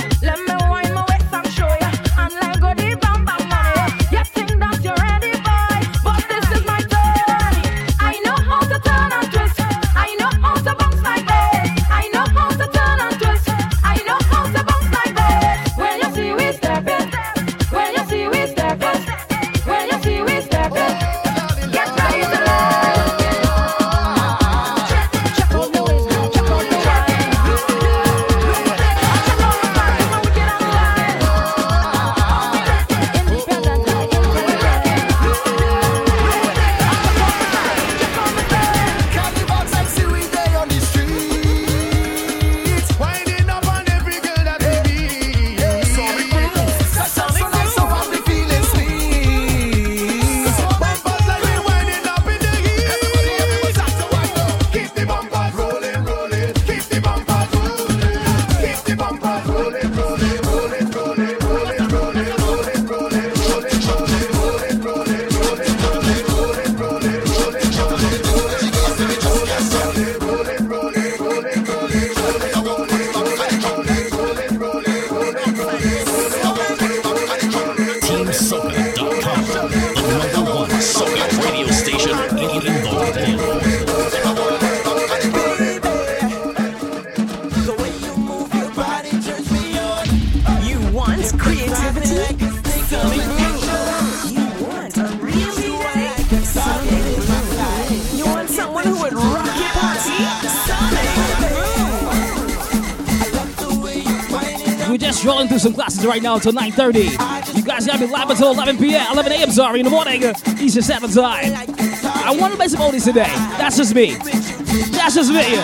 Right now until 9:30. You guys gotta be live until 11 a.m. Sorry, in the morning. Eastern Standard Time. I want to play some oldies today. That's just me. That's just me.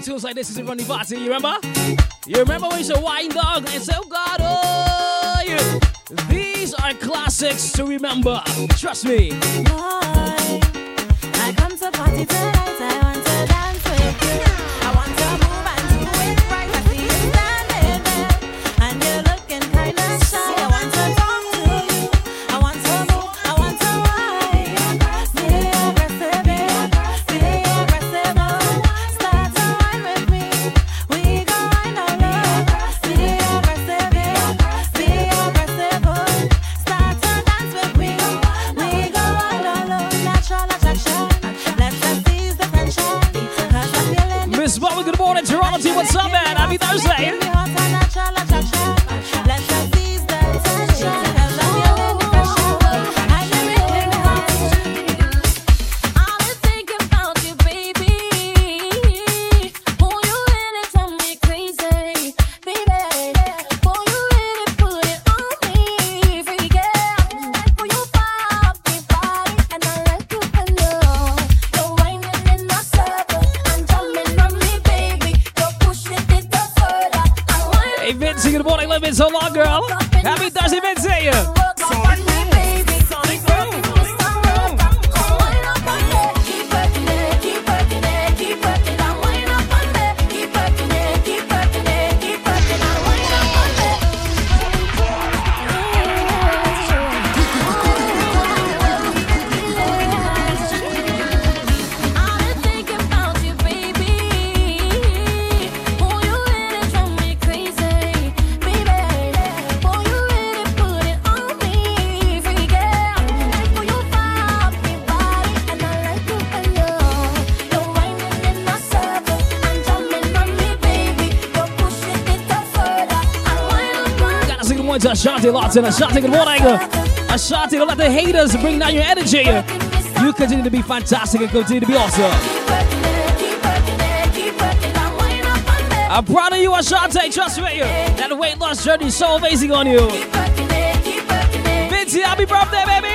with tunes like this is Ronnie Barton, you remember? You remember when you said Wine Dog and say, oh God, oh yeah. These are classics to remember, trust me. Boy, I come to party tonight, I want to dance with you. I want to move and do it right, I see you standing there, and you're looking kind of shy. I want to talk to you, I want to move, I want to wine. Stay aggressive, be aggressive, be aggressive, oh. Start to wine with me, we go wine all night. Be aggressive, be aggressive, be aggressive, oh. Start to dance with me, we go wine all night. Natural attraction, Miss Bobby, good morning, Toronto. What's up, man? Happy Thursday. So long, girl. Happy Thursday, Vinci. Sonic Moon. Sonic Moon. Keep working it, keep working it, keep working it. I'm winding up on that. Keep working it, keep working it, keep working. I'm winding up on that. I've been thinking about you, baby. Oh, you really drive me crazy. To Ashanti Lawson, Ashanti, good morning. Ashanti, don't let the haters bring down your energy. You continue to be fantastic and continue to be awesome. I'm proud of you, Ashanti, trust me. That weight loss journey is so amazing on you. Vinci, happy birthday, baby.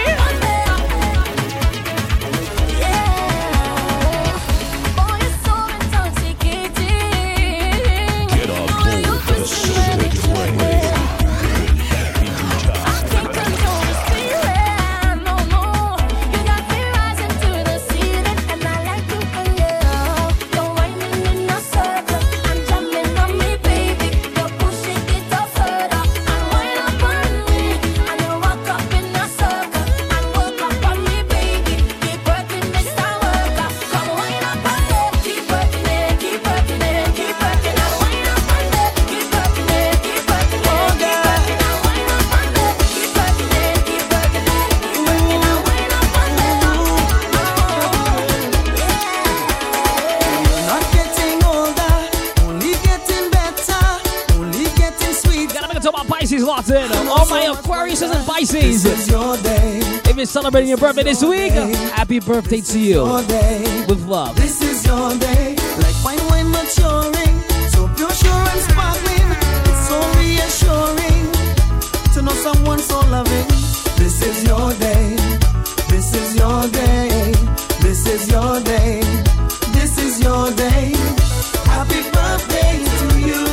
If you're celebrating your birthday this week, happy birthday to you. With love. This is your day. Like wine maturing, so pure, sure and sparkling. It's so reassuring to know someone so loving. This is your day. This is your day. This is your day. This is your day. Happy birthday to you.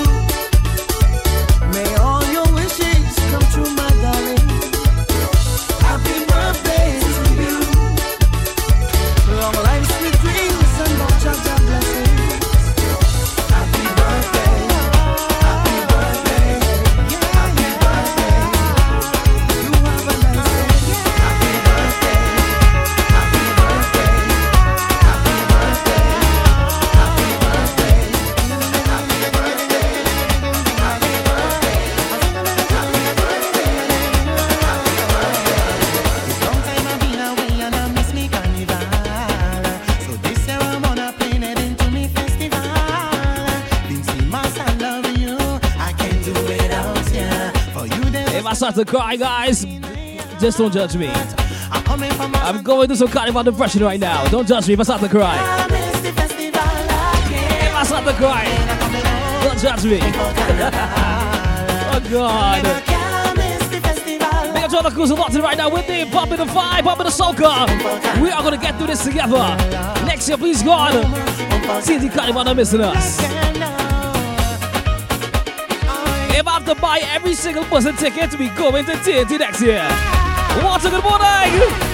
Start to cry, guys. Just don't judge me. I'm going through some carnival depression right now. Don't judge me if I start to cry. If I start to cry, don't judge me. Oh God. Big up Guys on the cruise in London right now with me, bumping the vibe, bumping the soca. We are going to get through this together. Next year, please God. See if you cut him on missing us. About to buy every single person ticket to be going to TNT next year. What a good morning!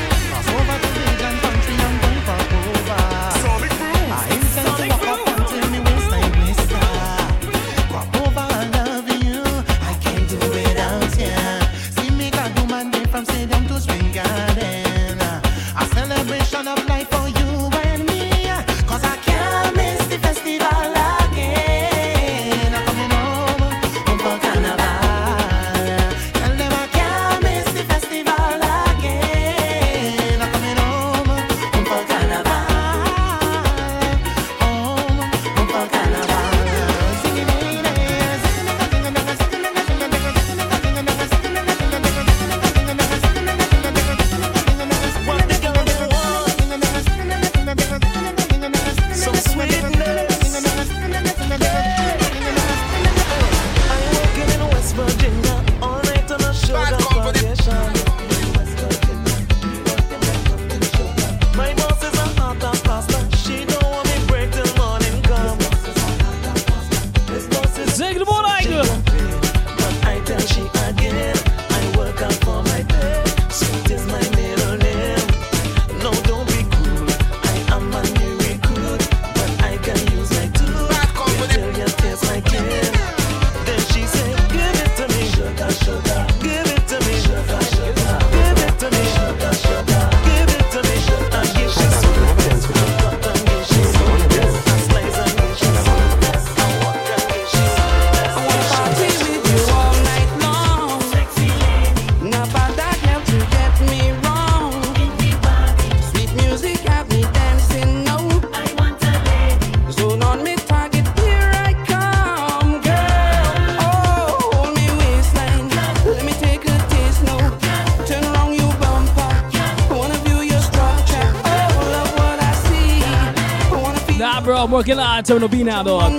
I'm working on Terminal B now, dog.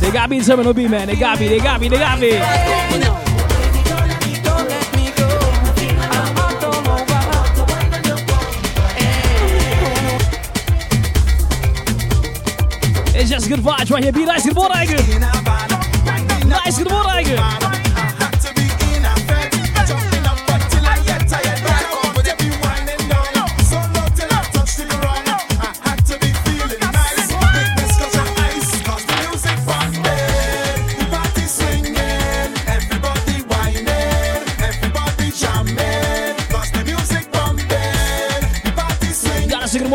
They got me in Terminal B, man. They got me. It's just good vibes right here. Be nice, good boy, nigga. Nice, good boy, nigga.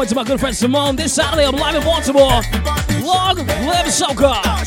To my good friend Simone. This Saturday I'm live in Baltimore. Long live soca.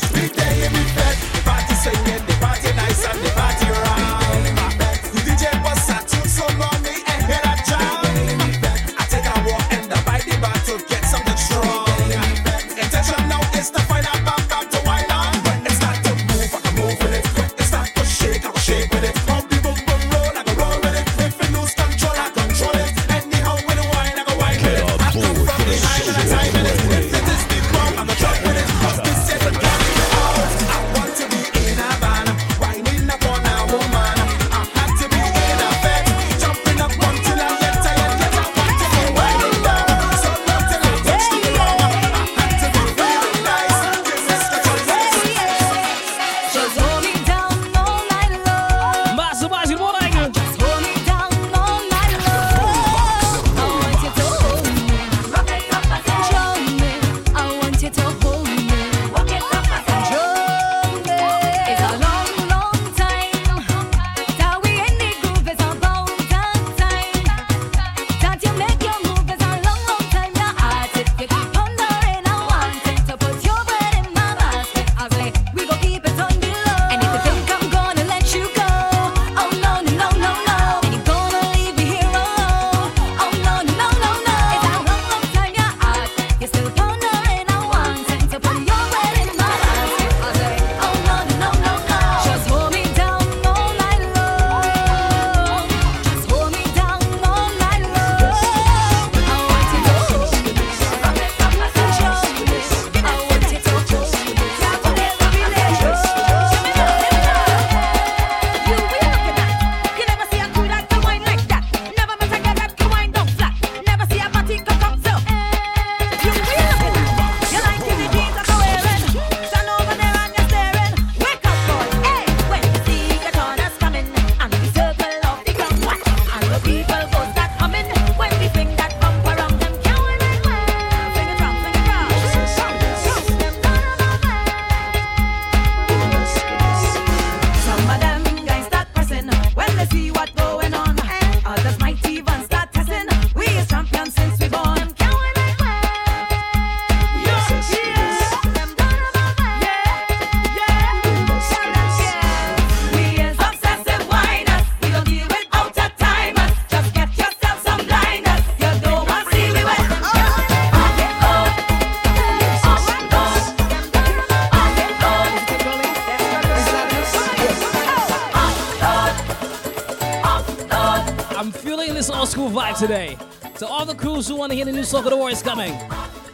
today. To all the crews who want to hear the new Soca, the war is coming.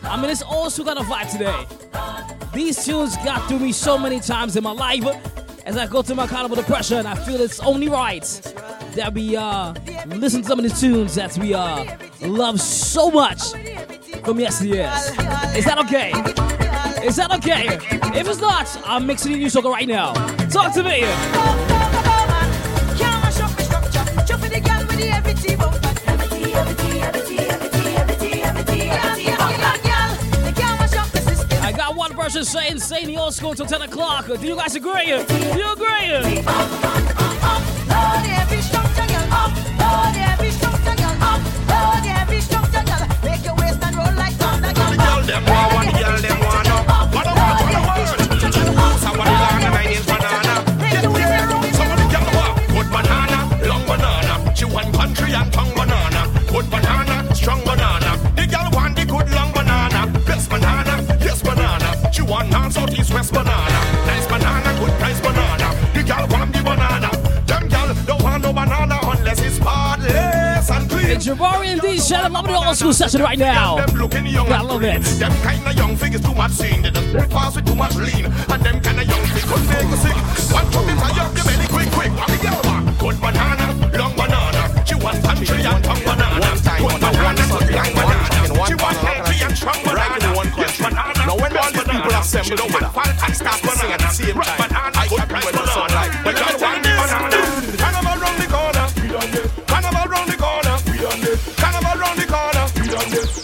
I mean, it's all Soca vibe today. These tunes got through me so many times in my life. As I go through my carnival depression, I feel it's only right that we listen to some of the tunes that we love so much from yesteryear. Is that okay? Is that okay? If it's not, I'm mixing the new Soca right now. Talk to me. I got one person saying the old school till 10 o'clock. Do you guys agree? Do you agree? Jabari and D, shout out to the old school session right now. I love it. Them kind of young thing is too much seen. They don't break fast with too much lean. And them kind of young thing could make a sick. One from the fire, the belly quick. What the girl want? Good banana, long banana. She want country and tongue banana. Good banana, long banana. She want country and strong banana. Yes, banana. Now when all these people assemble, she don't want fat and start banana. Right banana, good price banana. But y'all want the banana. Carnival round the corner. Carnival round the corner. Carnival round the corner,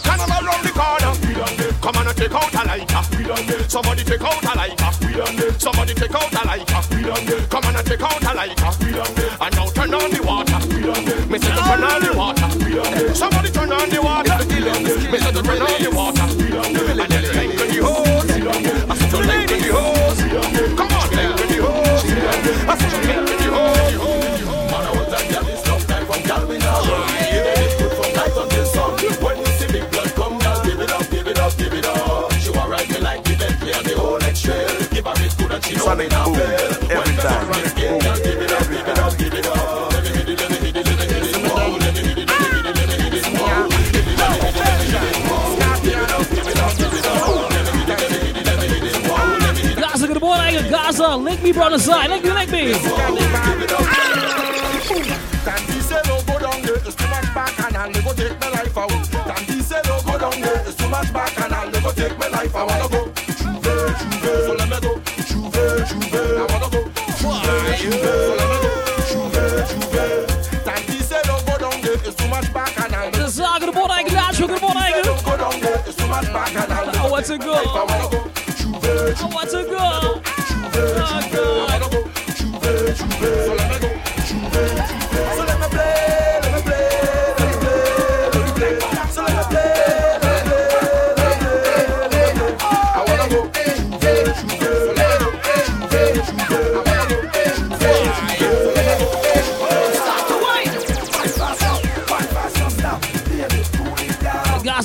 carnival round the corner. Come on and take out a lighter. Somebody take out a lighter. Somebody take out a lighter. Come on and take out a lighter. And now turn on the water. Mister, turn on the water. Somebody turn on the water. Mister, turn on the water. And then lengthen the hose. I said you lengthen the hose. Come on, lengthen the hose. I said you lengthen the hose. Man, I was that girl is long time from Calvin Harris. When you see big blood come down, give it up, give it up, give it up. She want ride me like the Bentley and the whole extrail. Give her it good and she don't make no fail. Every time, give it up, give it up, give it up, give it up. Let me hit it, let me hit it, let me hit it. Whoa, let me hit it, let me hit it, let me hit it. Whoa, let me hit it, let me hit it, let me hit it. Whoa, give it up, give it up, give it up. Let me hit it, let me hit it, let me hit it. Whoa, let me hit it. Gaza, good morning, Gaza. Link me, brother, side. Link me, link me. Give it up. It's too much back and I'll never take my life out. Tandy said, oh, go down there. It's too much back and I'll never take my life. I wanna go. Chuve, chuve, so let me go. Chuve, chuve, I wanna go. Chuve, chuve, so let me go. Chuve, chuve. Tandy said, oh, go down there. It's too much back and I'll never take my life. Go down there. It's too much back and I'll never take my life. I wanna go. Chuve, chuve, I want to go. Chuve, chuve, I wanna go. Chuve, chuve, so let me go. Chuve, chuve, so let me play.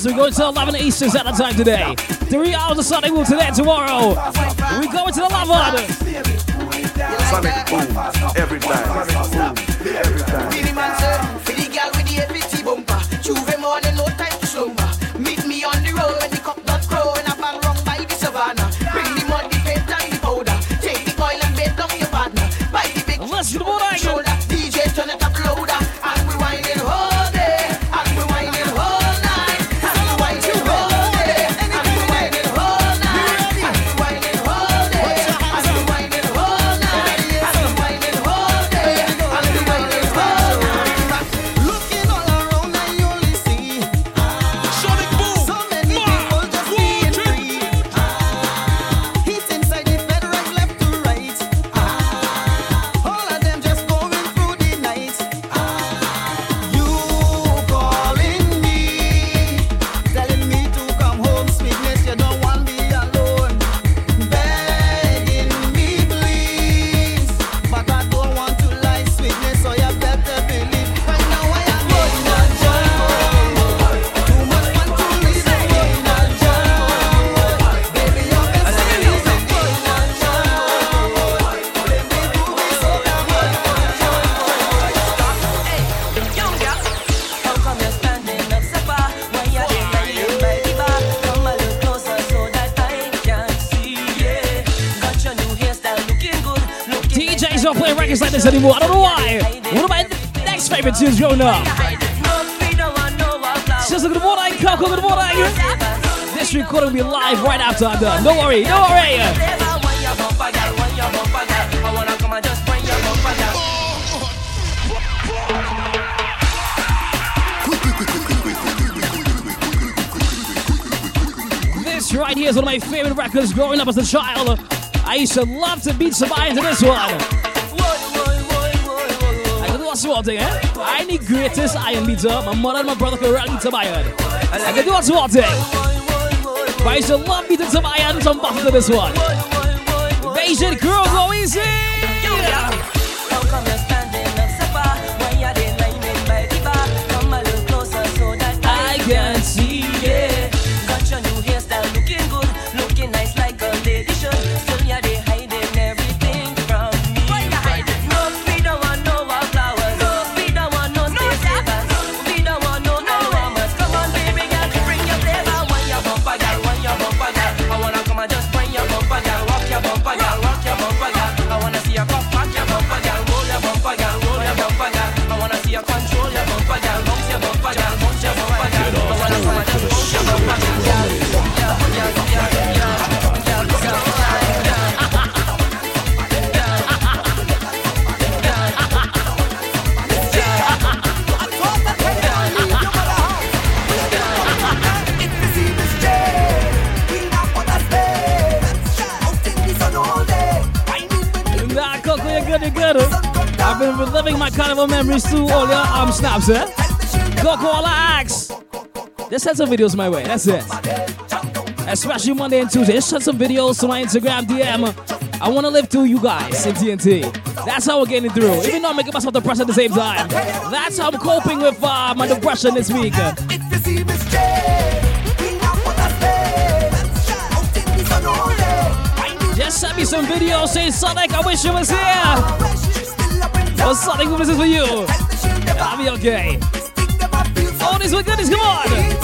We're going to 11 Eastern at the time today. 3 hours of Sonic Moon today and tomorrow. We're going to the 11. Sonic Boom. Every time. Boom. Every time. Billy Manson, for the girl with the heavy bumper. Tuesday morning, no time to slumber. Meet me on the road when the cop not crow and I bang wrong by the savannah. Bring the mud, the paint, and the powder. Take the oil and bait down your partner. Buy the big shoulder. DJ, turn it up louder. And we wind it home. It's like this anymore. I don't know why. One of my next favorite tunes growing up. Just look at the morning, Coco, look at the morning. This recording will be live right after I'm done. Don't worry, don't worry. I wanna come and just bring your bumper down. Right here is one of my favorite records growing up as a child. I used to love to beat somebody to this one. I can do a swap thing, eh? I need greatest iron beater. My mother and my brother can rally to my head. I can do a swap thing. But I used to love beating to my head, so I'm back to this one. Beijing girls go easy! Yeah. I can see it. I've been reliving my carnival memories through all your snaps, eh? Go call the axe. Just send some videos my way, that's it. Especially Monday and Tuesday. Just send some videos to my Instagram DM. I want to live through you guys in TNT. That's how we're getting through. Even though I'm making myself depressed at the same time. That's how I'm coping with my depression this week. Just send me some videos saying, Sonic, I wish you was here. Oh, Sonic Moon, this is for you. I'll be okay. Oh, this was good. This, come on.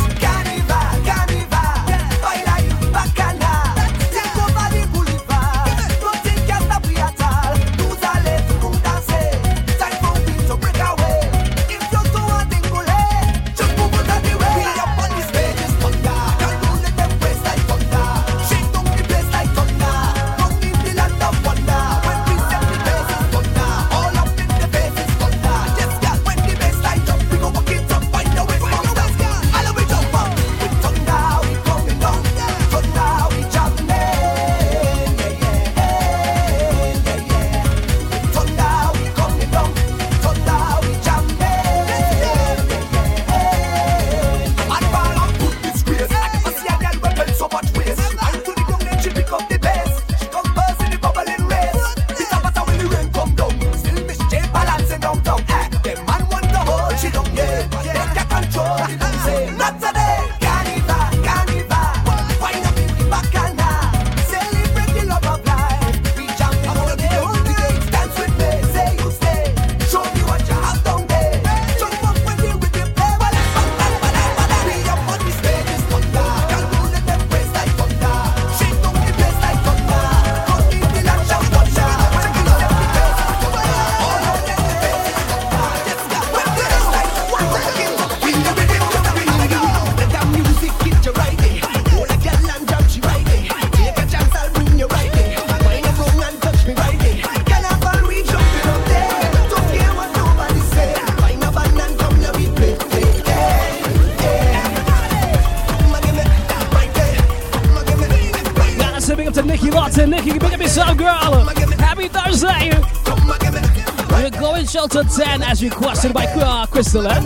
Till 10 as requested by Crystal, eh?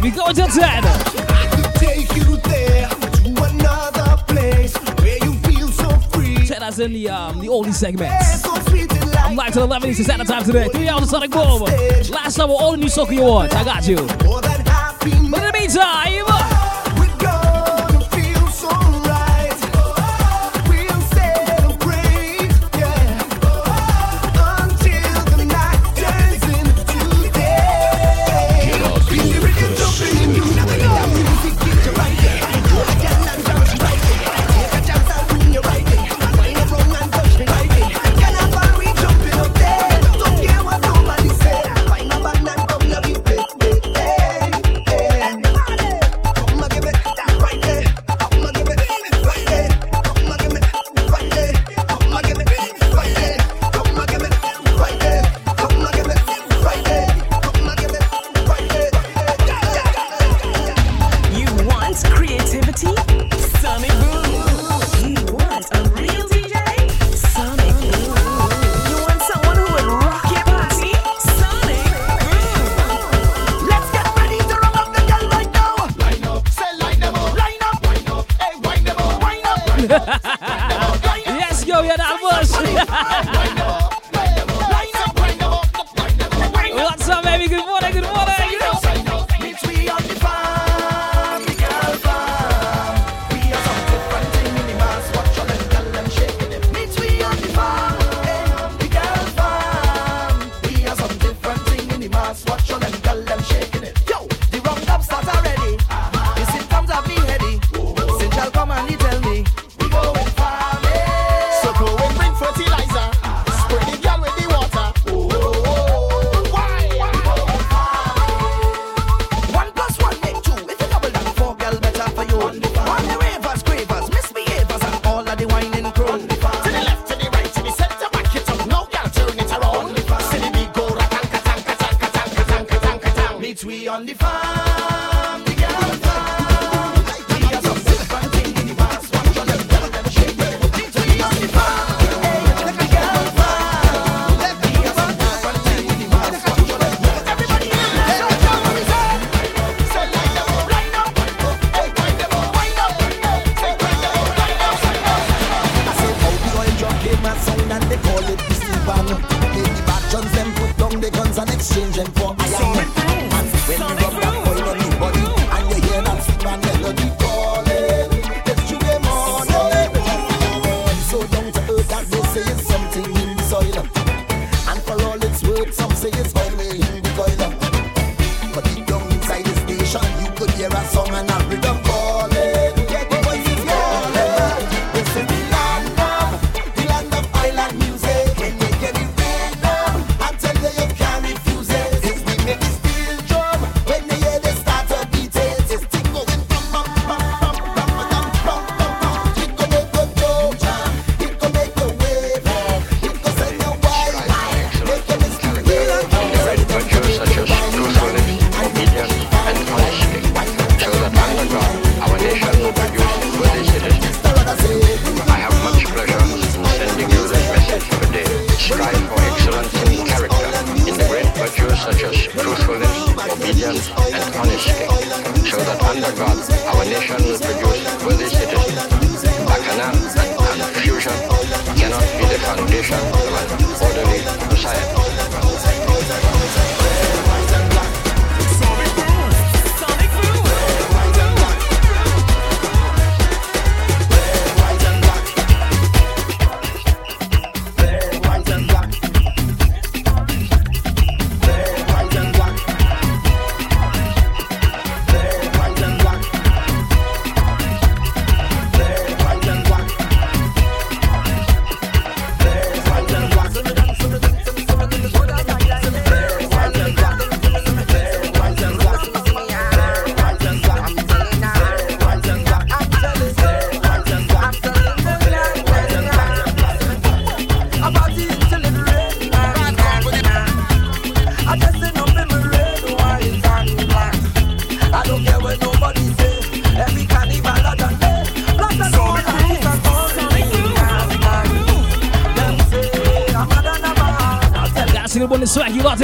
We go till 10. I could take you there to another place where you feel so free. 10 as in the oldie segments. I'm live till 11 Eastern Standard Time today. 3 hours of Sonic Boom. Last time we're all the new Soca you want. I got you. But in the meantime, party? Sonic Boom. You want a real DJ? Sonic Boom. You want someone who would rock your party? Sonic Boom. Let's get ready to rub up the girl right now. Line up, say line them up. Line up, wind up, hey wind them up, wind up. Line up, line up. Let's go, you're that much. Line up, line up, wind up, wind up, wind up. What's up, baby? Good morning, good morning.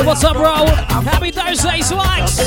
What's up, bro? Happy Thursday, Swags!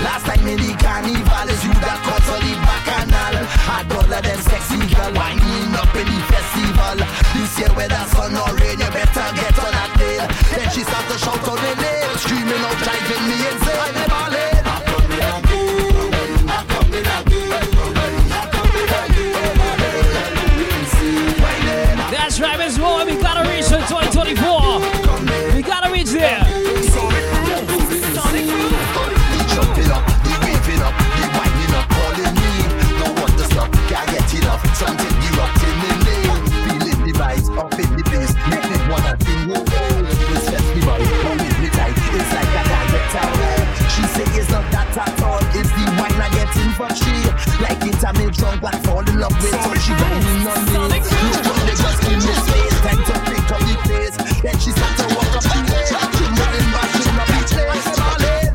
Last time in the carnival for she. Like it, I'm in drunk, like fall in love with her. She banging on me. She's trying to just in this face. Time to pick up the pace. Then she start to walk up the way. She's running back in the beach place, darling.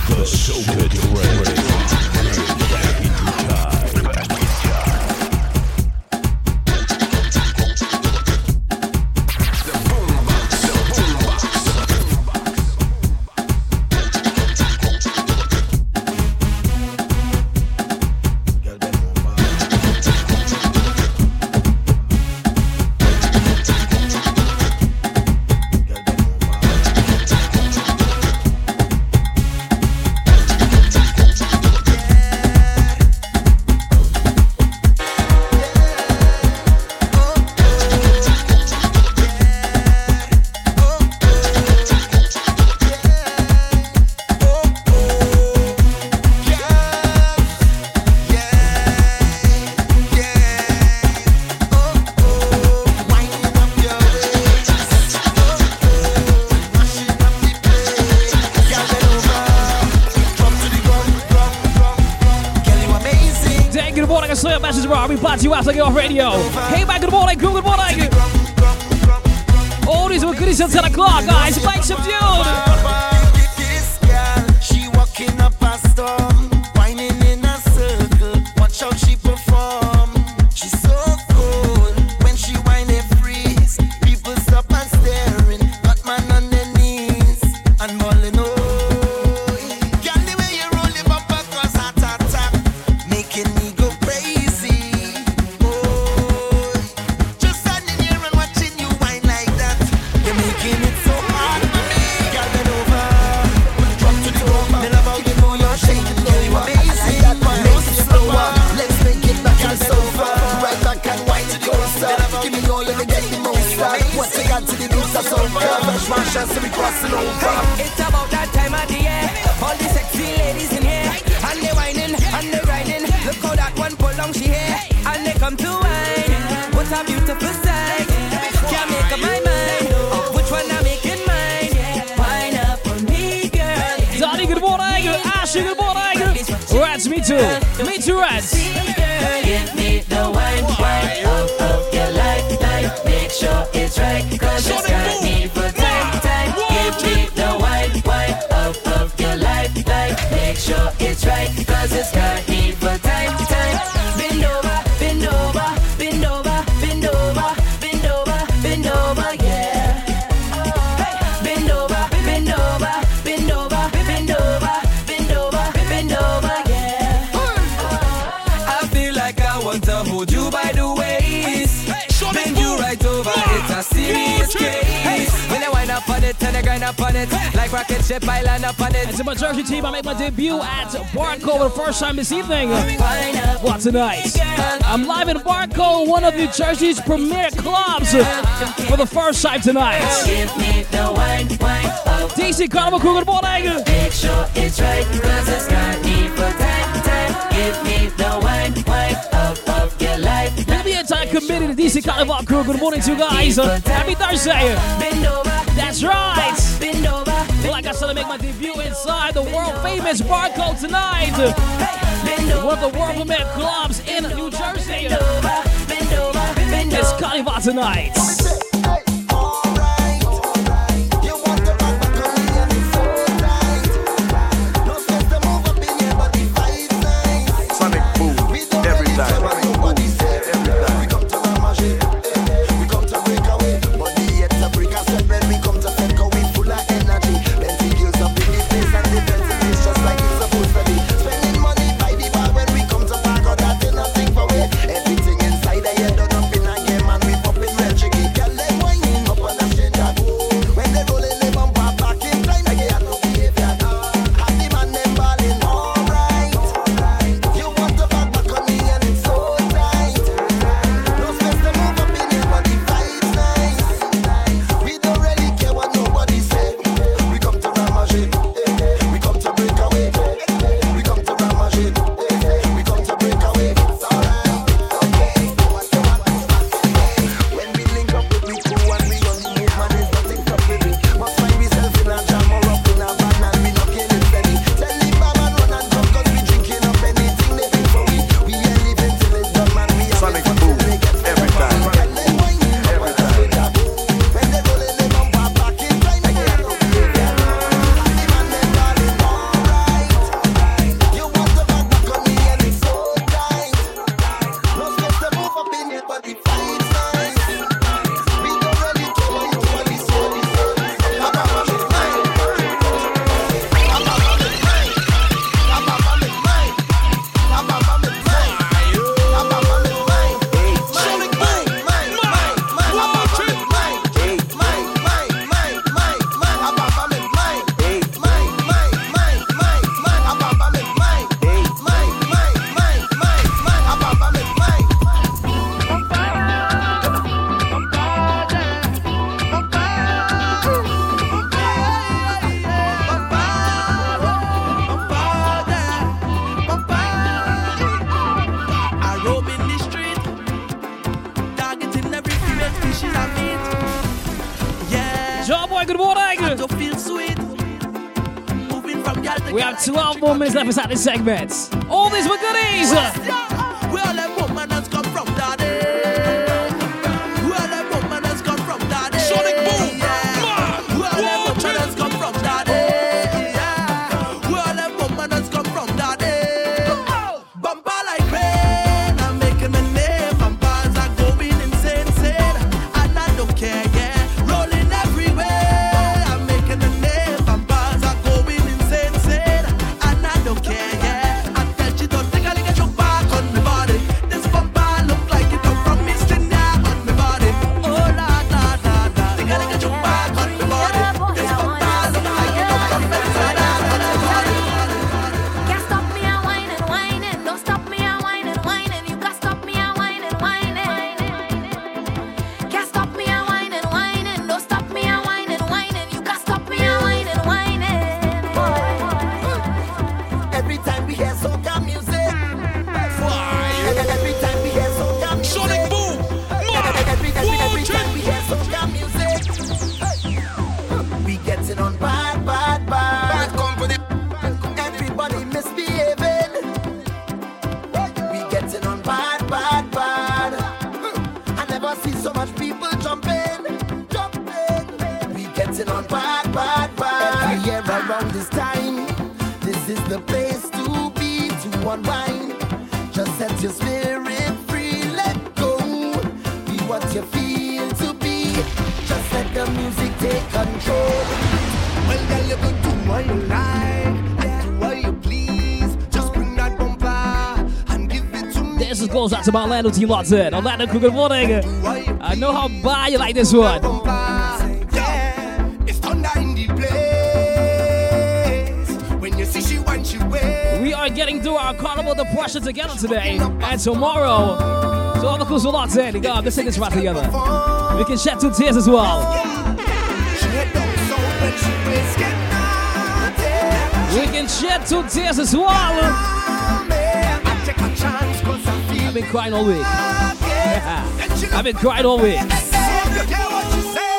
The Soca you have to get off radio. Hey, man, good morning, good morning. All these were goodies until 10 o'clock, guys. Play some tune. Time this evening. Well, tonight I'm live in Barco, one of New Jersey's premier clubs, for the first time tonight. DC Carnival Crew, good morning. Make sure it's right, 'cause it's got need for time. Give me the wine of your life. The entire committee, the DC Carnival Crew, good morning to you guys. Happy Thursday. That's right. Like I said, I make my debut inside the world-famous Barco tonight. One of the world premier clubs in New Jersey. It's Carnival tonight. Sonic Boom, every time. We have 12 more minutes left inside this segment. All these were goodies. Where the woman has come from, daddy. Where the woman has come from, daddy. Sonic Boom. Where the woman has come from, daddy. Where the woman has come from, daddy. Bumba like rain. I'm making my name. Bumbas are going insane. And I don't care, yeah. That's about Orlando Team Lots in. Orlando, good morning. I know how bad you like this one. We are getting through our carnival depression together today and tomorrow. So all the crews are locked in. God, let's take this right together. We can shed 2 tears as well. We can shed 2 tears as well. I've been crying all week. I've been crying all week.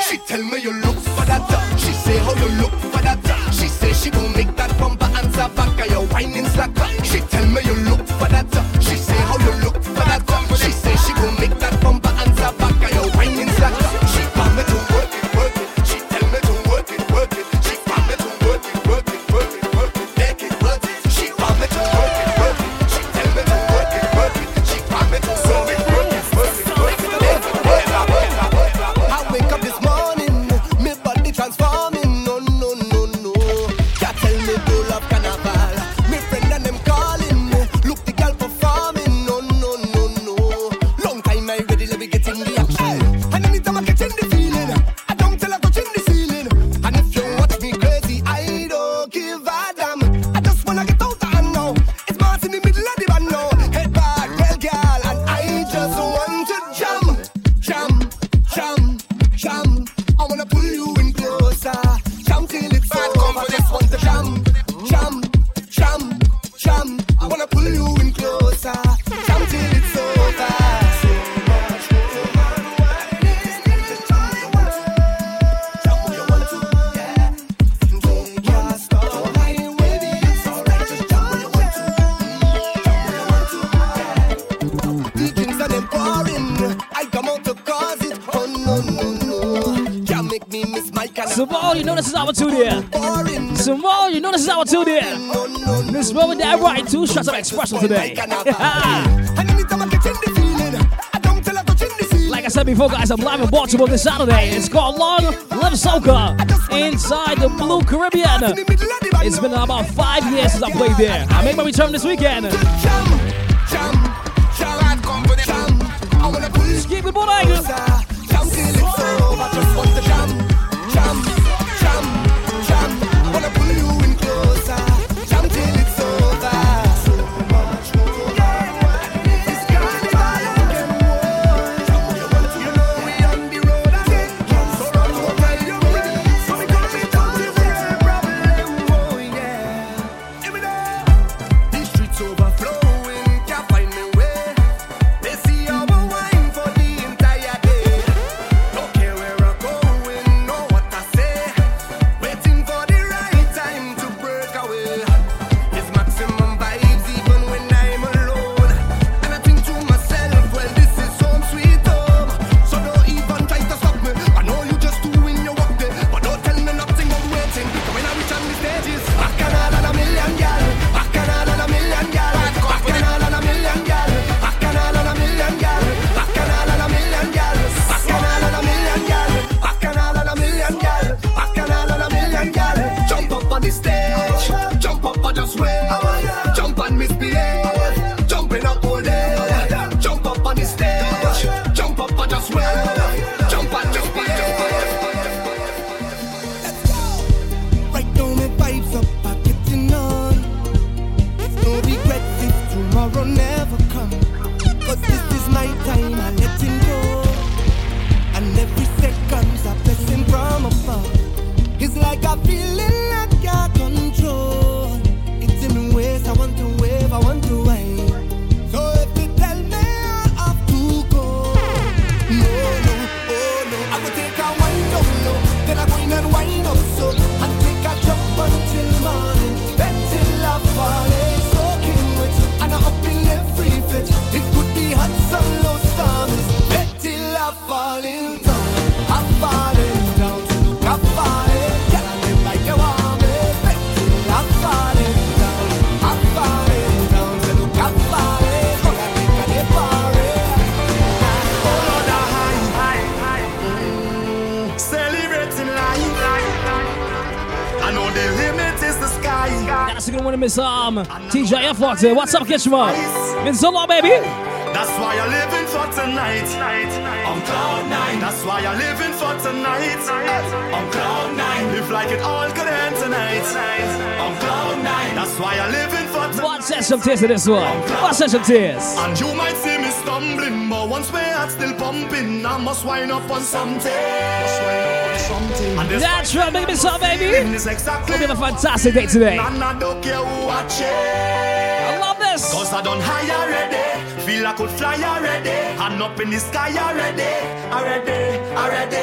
She tell me you look for that. She say how you look for that. She say she gon' make that bumper answer back. Are you whining slack? She tell me you look for that. She say how you look for that. She say she gon' make that bumper answer back. Are you whining slack? She tell me to work it, work it. She tell me to work it, work it. She tell me to work it, work it, work it, work it. Make it work it. She tell me to work it, work it. She tell me to work it, work it. Two shots of expression today. Like I said before, guys, I'm live in Baltimore this Saturday. It's called Long Live Soca inside the Blue Caribbean. It's been about 5 years since I played there. I make my return this weekend. Skip it, boy. classic and winning Miss TJF walks in. What's up, Kishma? Been so long, baby. That's why you're living for tonight. On cloud nine. That's why you're living for tonight. On cloud nine. Live like it all could end tonight. On cloud nine. That's why you're living for tonight. What session tears to this one? What session tears? And you might see me stumbling, but once my heart's still pumping, I must wind up on something. That's right, make me so, baby. It's exactly gonna be a fantastic day today. I don't care who watches. I love this. Cause I done high already. Feel I could fly already. I'm up in the sky already. Already.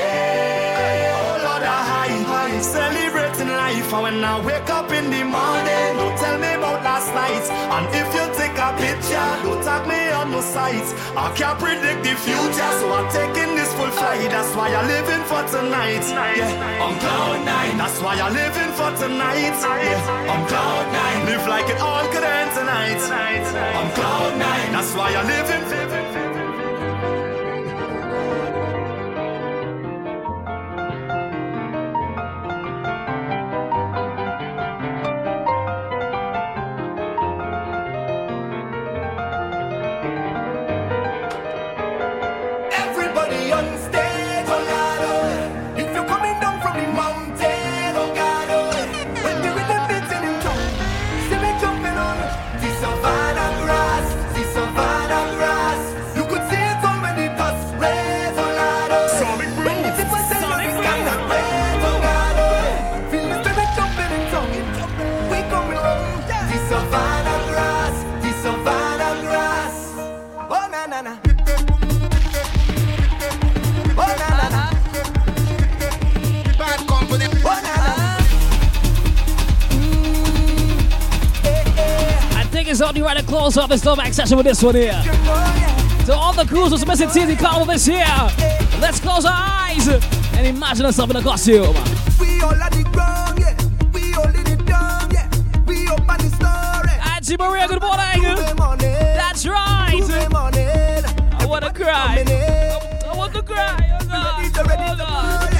Oh Lord, I celebrating life. And when I wake up in the morning, don't tell me about last night. And if you take a picture, don't tag me on no sight. I can't predict the future, so I'm taking this full flight. That's why I'm living for tonight. Yeah, on cloud nine. That's why I'm living for tonight. Yeah, on cloud nine. Live like it all could end tonight. On cloud nine. That's why I'm living. Only right to close up this throwback session with this one here. So all the cruisers missing TZ Carnival this year. Let's close our eyes and imagine us up in a costume. We all at the ground, yeah. We all in it down, yeah. We all on the story. Auntie Maria, good morning. That's right. I wanna cry. I wanna cry. Oh God. Oh God.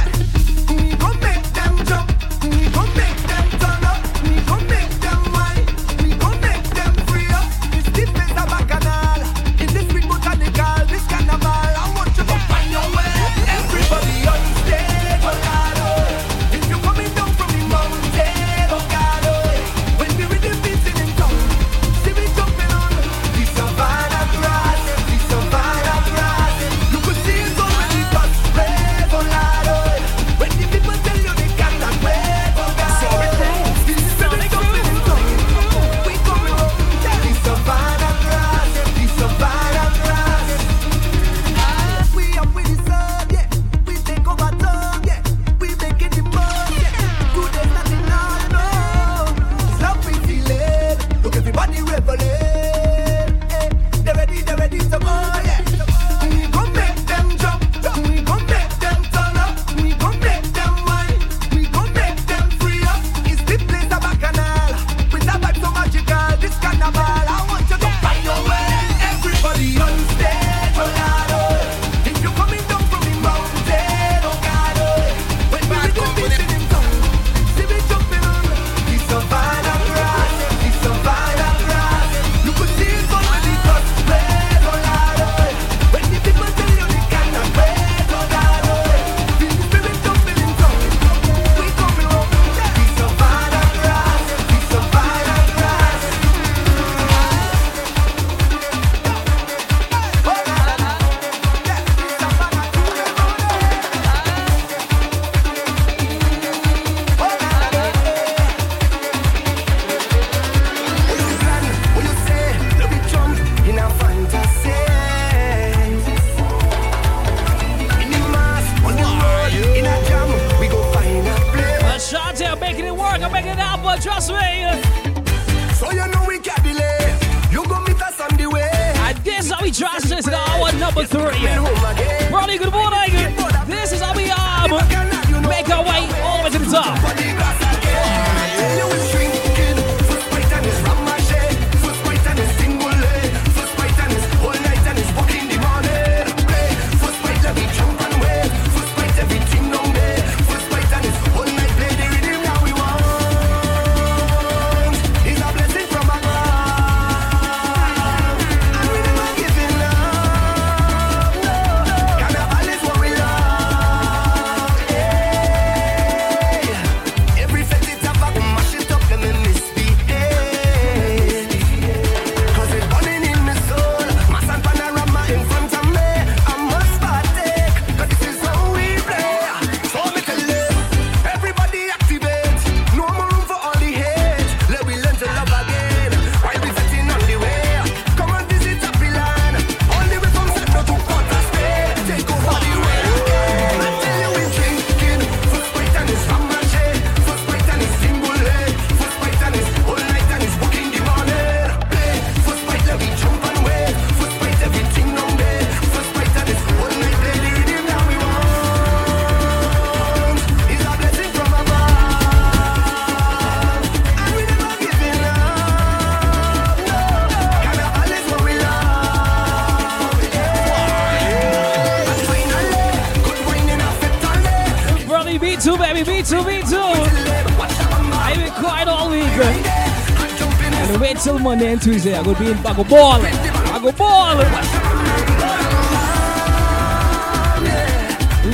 too, baby. Me too, me too. I've been quiet all week. And wait till Monday and Tuesday. I'm going to be in Bago Ball. Bago Ball.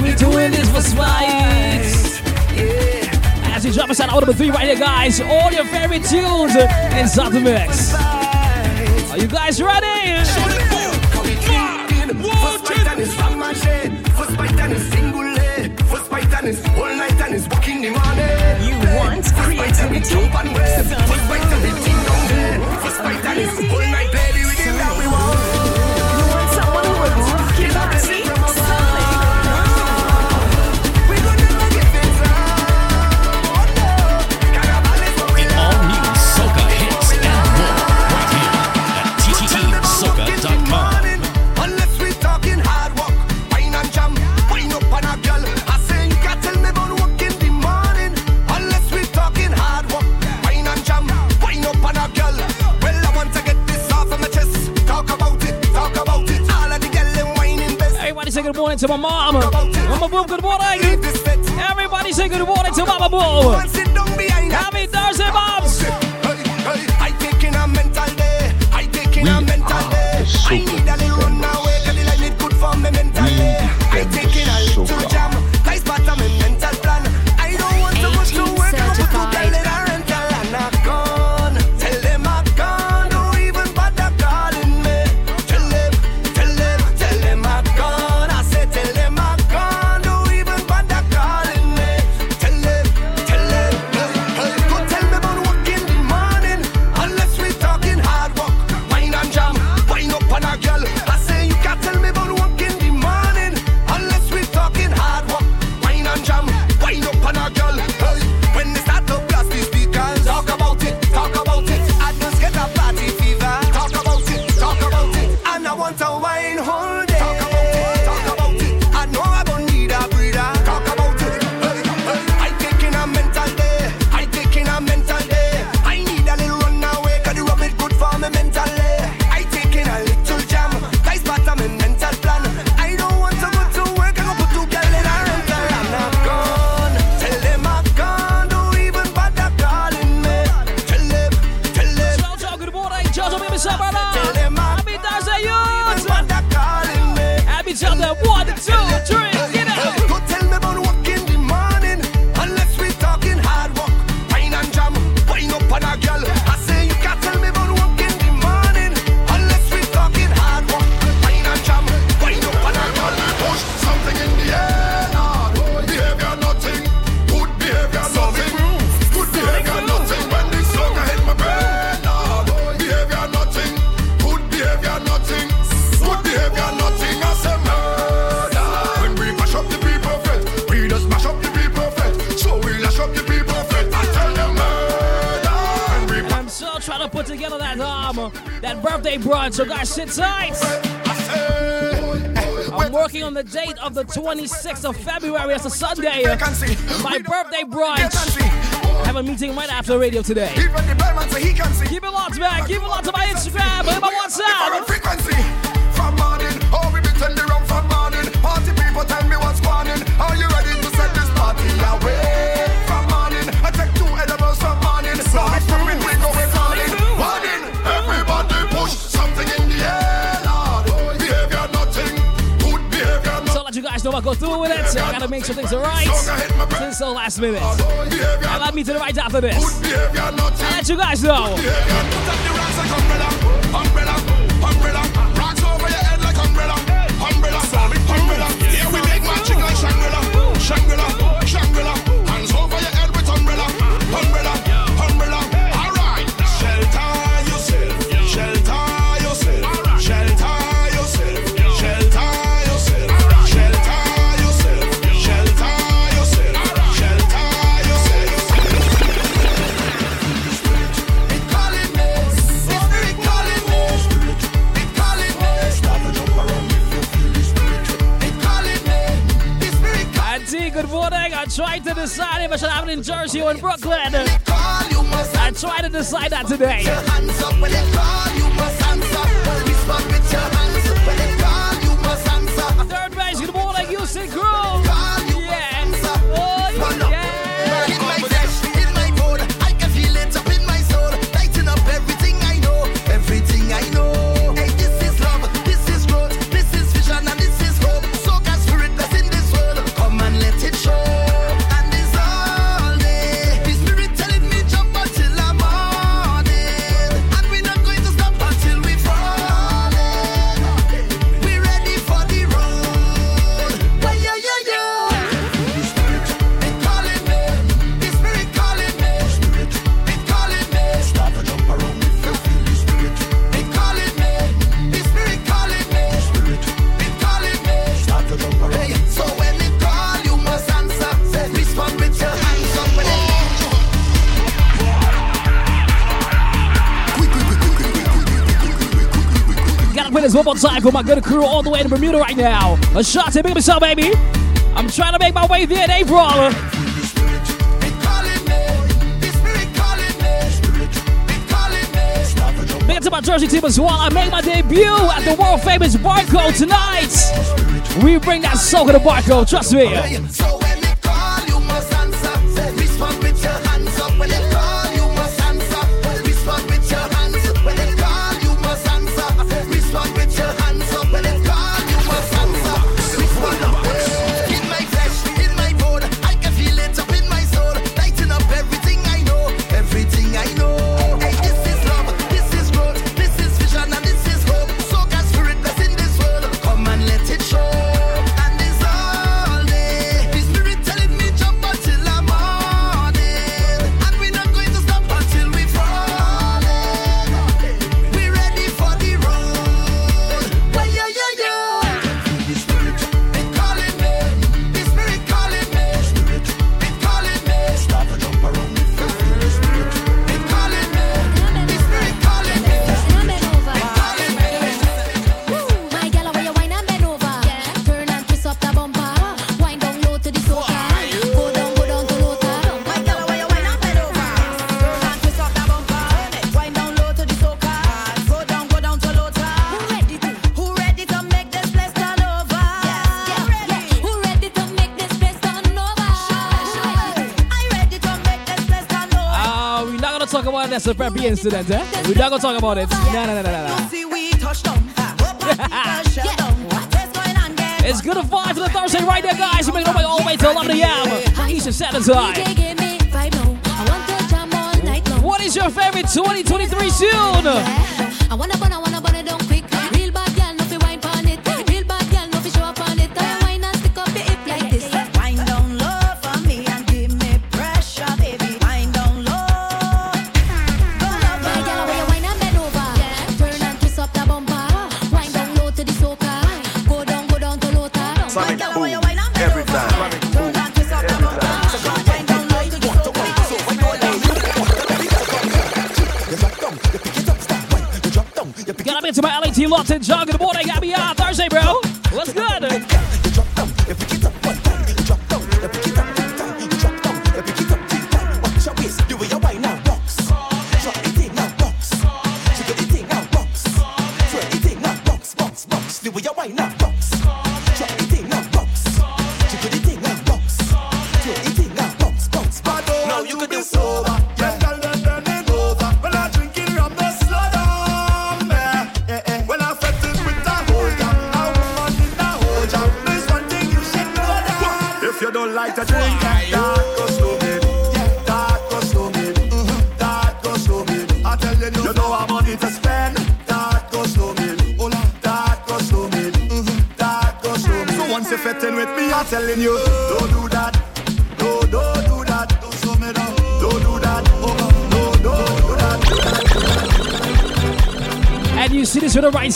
We're doing this for spice. As you drop us out of the 3 right here, guys. All your favorite tunes inside the mix. Are you guys ready? All night and it's walking the morning. You want creativity? First bite and it's ding dong there. First bite and it's all night, baby. We get that we want. You want someone who will rock it up, see? We're gonna get this out. The all new soca hits and more right here at TeamSoca.com. Unless we're talking hard work, wine and jam, wine up on a girl. Say good morning to my mom. Mama Boom, good morning. Everybody say good morning to Mama Boom. Happy Thursday, moms. I taking a mental day. I taking a mental day. I need a little run away, cause I need good for me mental day. I taking a little jam. I spot on my mental plan. I don't want so much to work on, but to tell it I rental and I gone. Tell them I gone, don't even bother calling me. Tell them I gone. So guys, sit tight. I'm working on the date of the 26th of February. That's a Sunday. My birthday brunch. I have a meeting right after radio today. Keep it locked back. Keep it locked to my Instagram and my WhatsApp. From morning, oh we be turned around from morning. Party people tell me what's burning. Are you ready to set this party away? From morning, I take 2 edibles from morning. Sorry for me, we go with morning. Morning, everybody push. So I go through with it, so I gotta make sure things are right since the last minute. I got me to the right after this. I'll let you guys know. Yeah, we make magic like Shangri-La, Shangri-La, Shangri-La. Hands over your head with umbrella, umbrella, umbrella. All right, shelter yourself, shelter. Good morning. I tried to decide if I should have it in Jersey or in Brooklyn. I tried to decide that today. Third base, good morning, Houston Crew. Yeah. Oh, yeah. witness one more time for my good crew all the way to Bermuda right now. A shot to big myself, baby. I'm trying to make my way there in April. Big up to my Jersey team as well. I made my debut at the world famous Barco tonight. We bring that soca to Barco, trust me. That's a preppy incident, eh? We're not gonna talk about it. No. It's good to vibe for the Thursday right there, guys. We're making all the way till 11 a.m. Eastern Saturday time. What is your favorite 2023 tune? To my LA team, Lofton, John, good morning, happy Thursday, bro. What's good?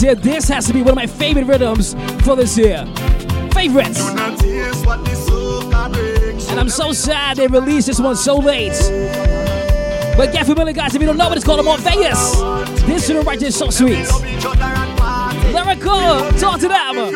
Here. This has to be one of my favorite rhythms for this year. Favorites. And I'm so sad they released this one so late. But get familiar, guys, if you don't know what it's called, Mont Vegas. This rhythm right here is so sweet. Lyrical, talk to them.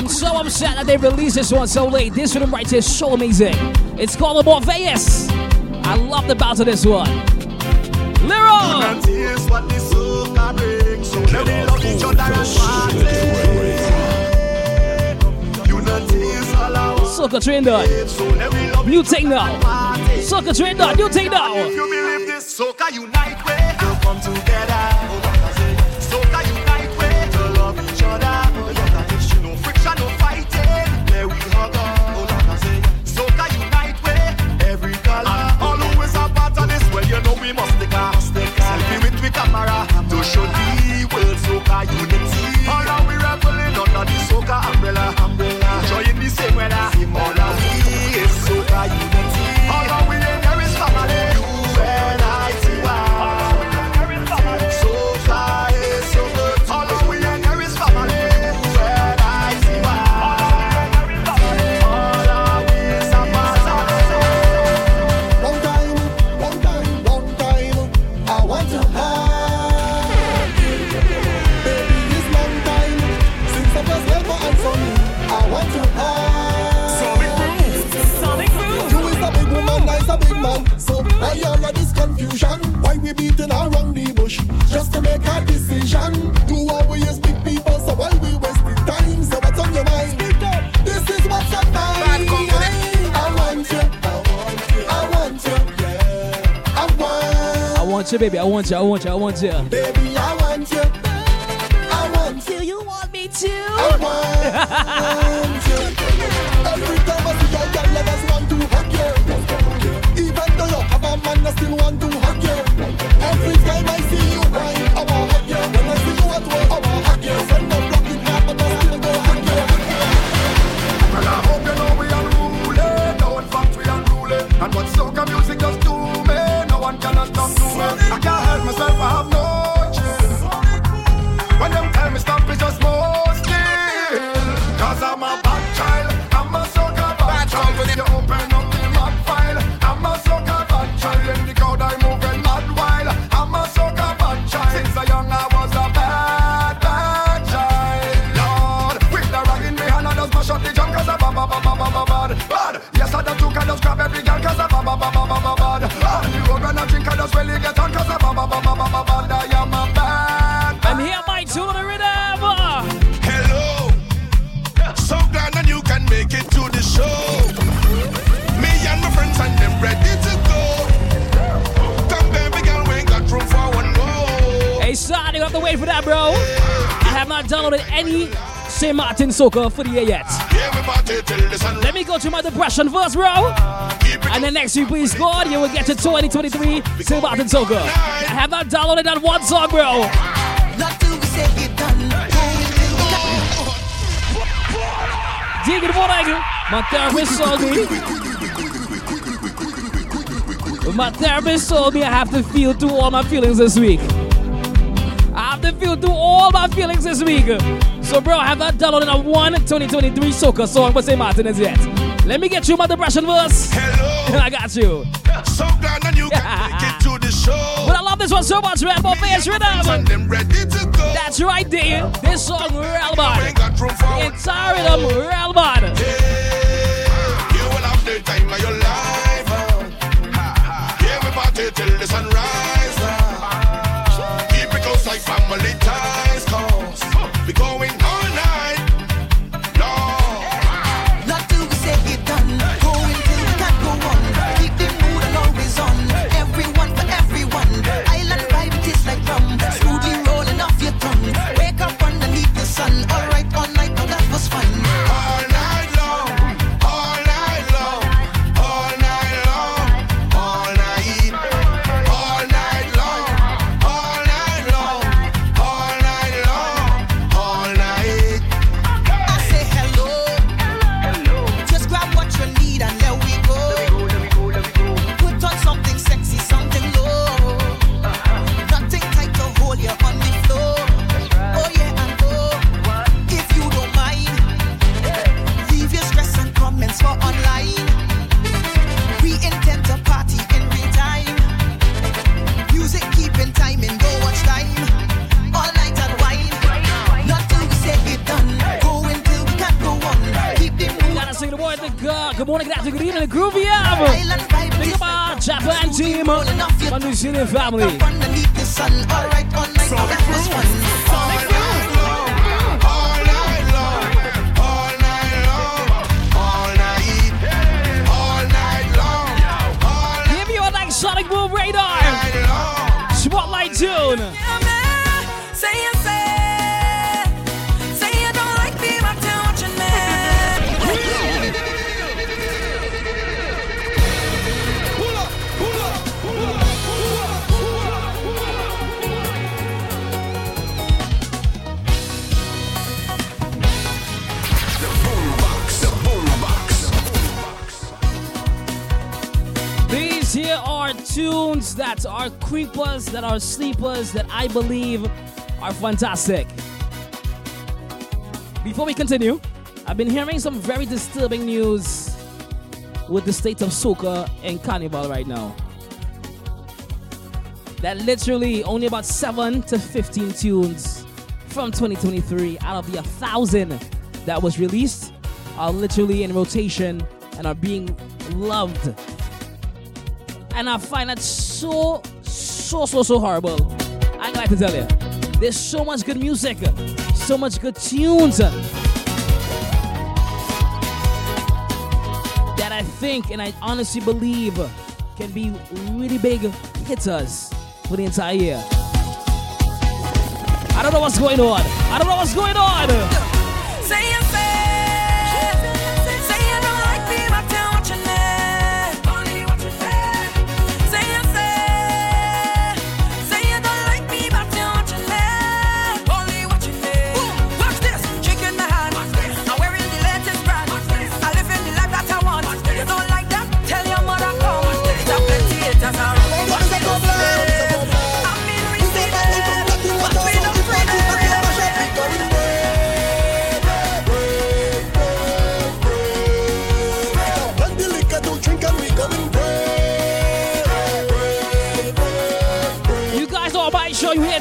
I'm so upset that they released this one so late. This rhythm right here is so amazing. It's called Morpheus. I love the bounce of this one. Lyro! Soca Trindon. New thing now. Soca Trindon. New thing now. If you believe this, Soca Unite way. We'll come together. To show the world soca unity. All that we reveling under the soca umbrella. Enjoying the same weather. All that we is soca unity. All that we in there is family. You and I. decision. You always big people, so why we wasting time? So what's on your mind? This is what's on my mind. I want you, I want you, yeah. I want you, baby. I want you, I want you, I want you. Baby, I want you. I want you. You want me too? I want you. Every time I see your girl, I just want to hug you. Even though you have a man, I still want to hug you. Every time I see you, I want to hug you. When I see you at work, I want to hug you. Friend, I'm blocking up, but I still go hug you. Well, I hope you know we are ruling. No one fucks, we are ruling. And what soca music does to me, no one cannot stop doing. I can't help myself, I have no chill. When them tell me stop, it's just more skill. Cause I'm a bad child, I'm a soca bad child. When you open up the map file, I'm a soca bad child. In the crowd I move and mad wild. I'm a soca bad child. Since a young I was a bad, bad child. Lord, with the rag in me hand I just mash up the jam. Cause I'm a bad, bad, bad, bad, bad. Yes, I don't drink, I just grab every girl. Cause I'm a bad, bad, bad, bad, bad, bad. The road when I drink I just really get on. Cause I'm a bad, bad, bad, bad, bad. I am a bad, bad. I'm here, my tune the rhythm. Hello, so glad that you can make it to the show. Me and my friends and them ready to go. Come baby girl, we ain't got room for one more. Hey Sonic, you have to wait for that, bro. I have not downloaded any St. Martin Soca for the year yet. Let me go to my depression first, bro. And the next few please God, you will get to 2023 St. Martin Soca. I have not downloaded that one song, bro. Dig it for eigen. My therapist told me I have to feel through all my feelings this week. So bro, I have not downloaded a one 2023 soca song for St. Martin as yet. Let me get you my depression verse. Hello. I got you. So glad that you can make it to the show. But I love this one so much, Rambo Face Rhythm. That's right, there. This song, Ralbar. Entire rhythm, Ralbar. You will have the time of your life. Yeah, we party till the sunrise. Keep it close like family ties. Cause we going all night. Family. Underneath the sun, all right, all night, all that was fun. All night long, all night long, all night, all night long, all night. Give you a like Sonic Boom radar. Spotlight tune. Say you say you don't like me, but you're watching me. Pull up, pull up, pull up. Here are tunes that are creepers, that are sleepers, that I believe are fantastic. Before we continue, I've been hearing some very disturbing news with the state of soca and carnival right now. That literally only about 7 to 15 tunes from 2023 out of the 1,000 that was released are literally in rotation and are being loved. And I find that so horrible. I got to tell you. There's so much good music, so much good tunes that I think and I honestly believe can be really big hitters for the entire year. I don't know what's going on. I don't know what's going on. Say it.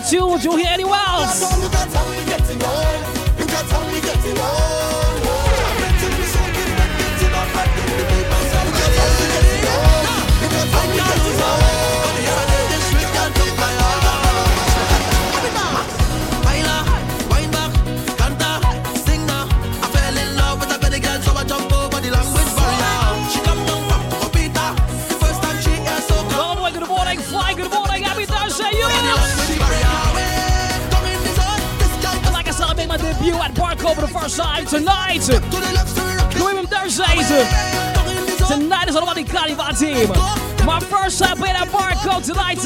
Would you hear anyone else? That's how we get it on. That's how we get it on. Good morning, fly. Good morning, happy Thursday, you. Debut at Barco for the first time tonight. Doing him Thursdays. Tonight is all about the Carnival team. My first time playing at Barco tonight.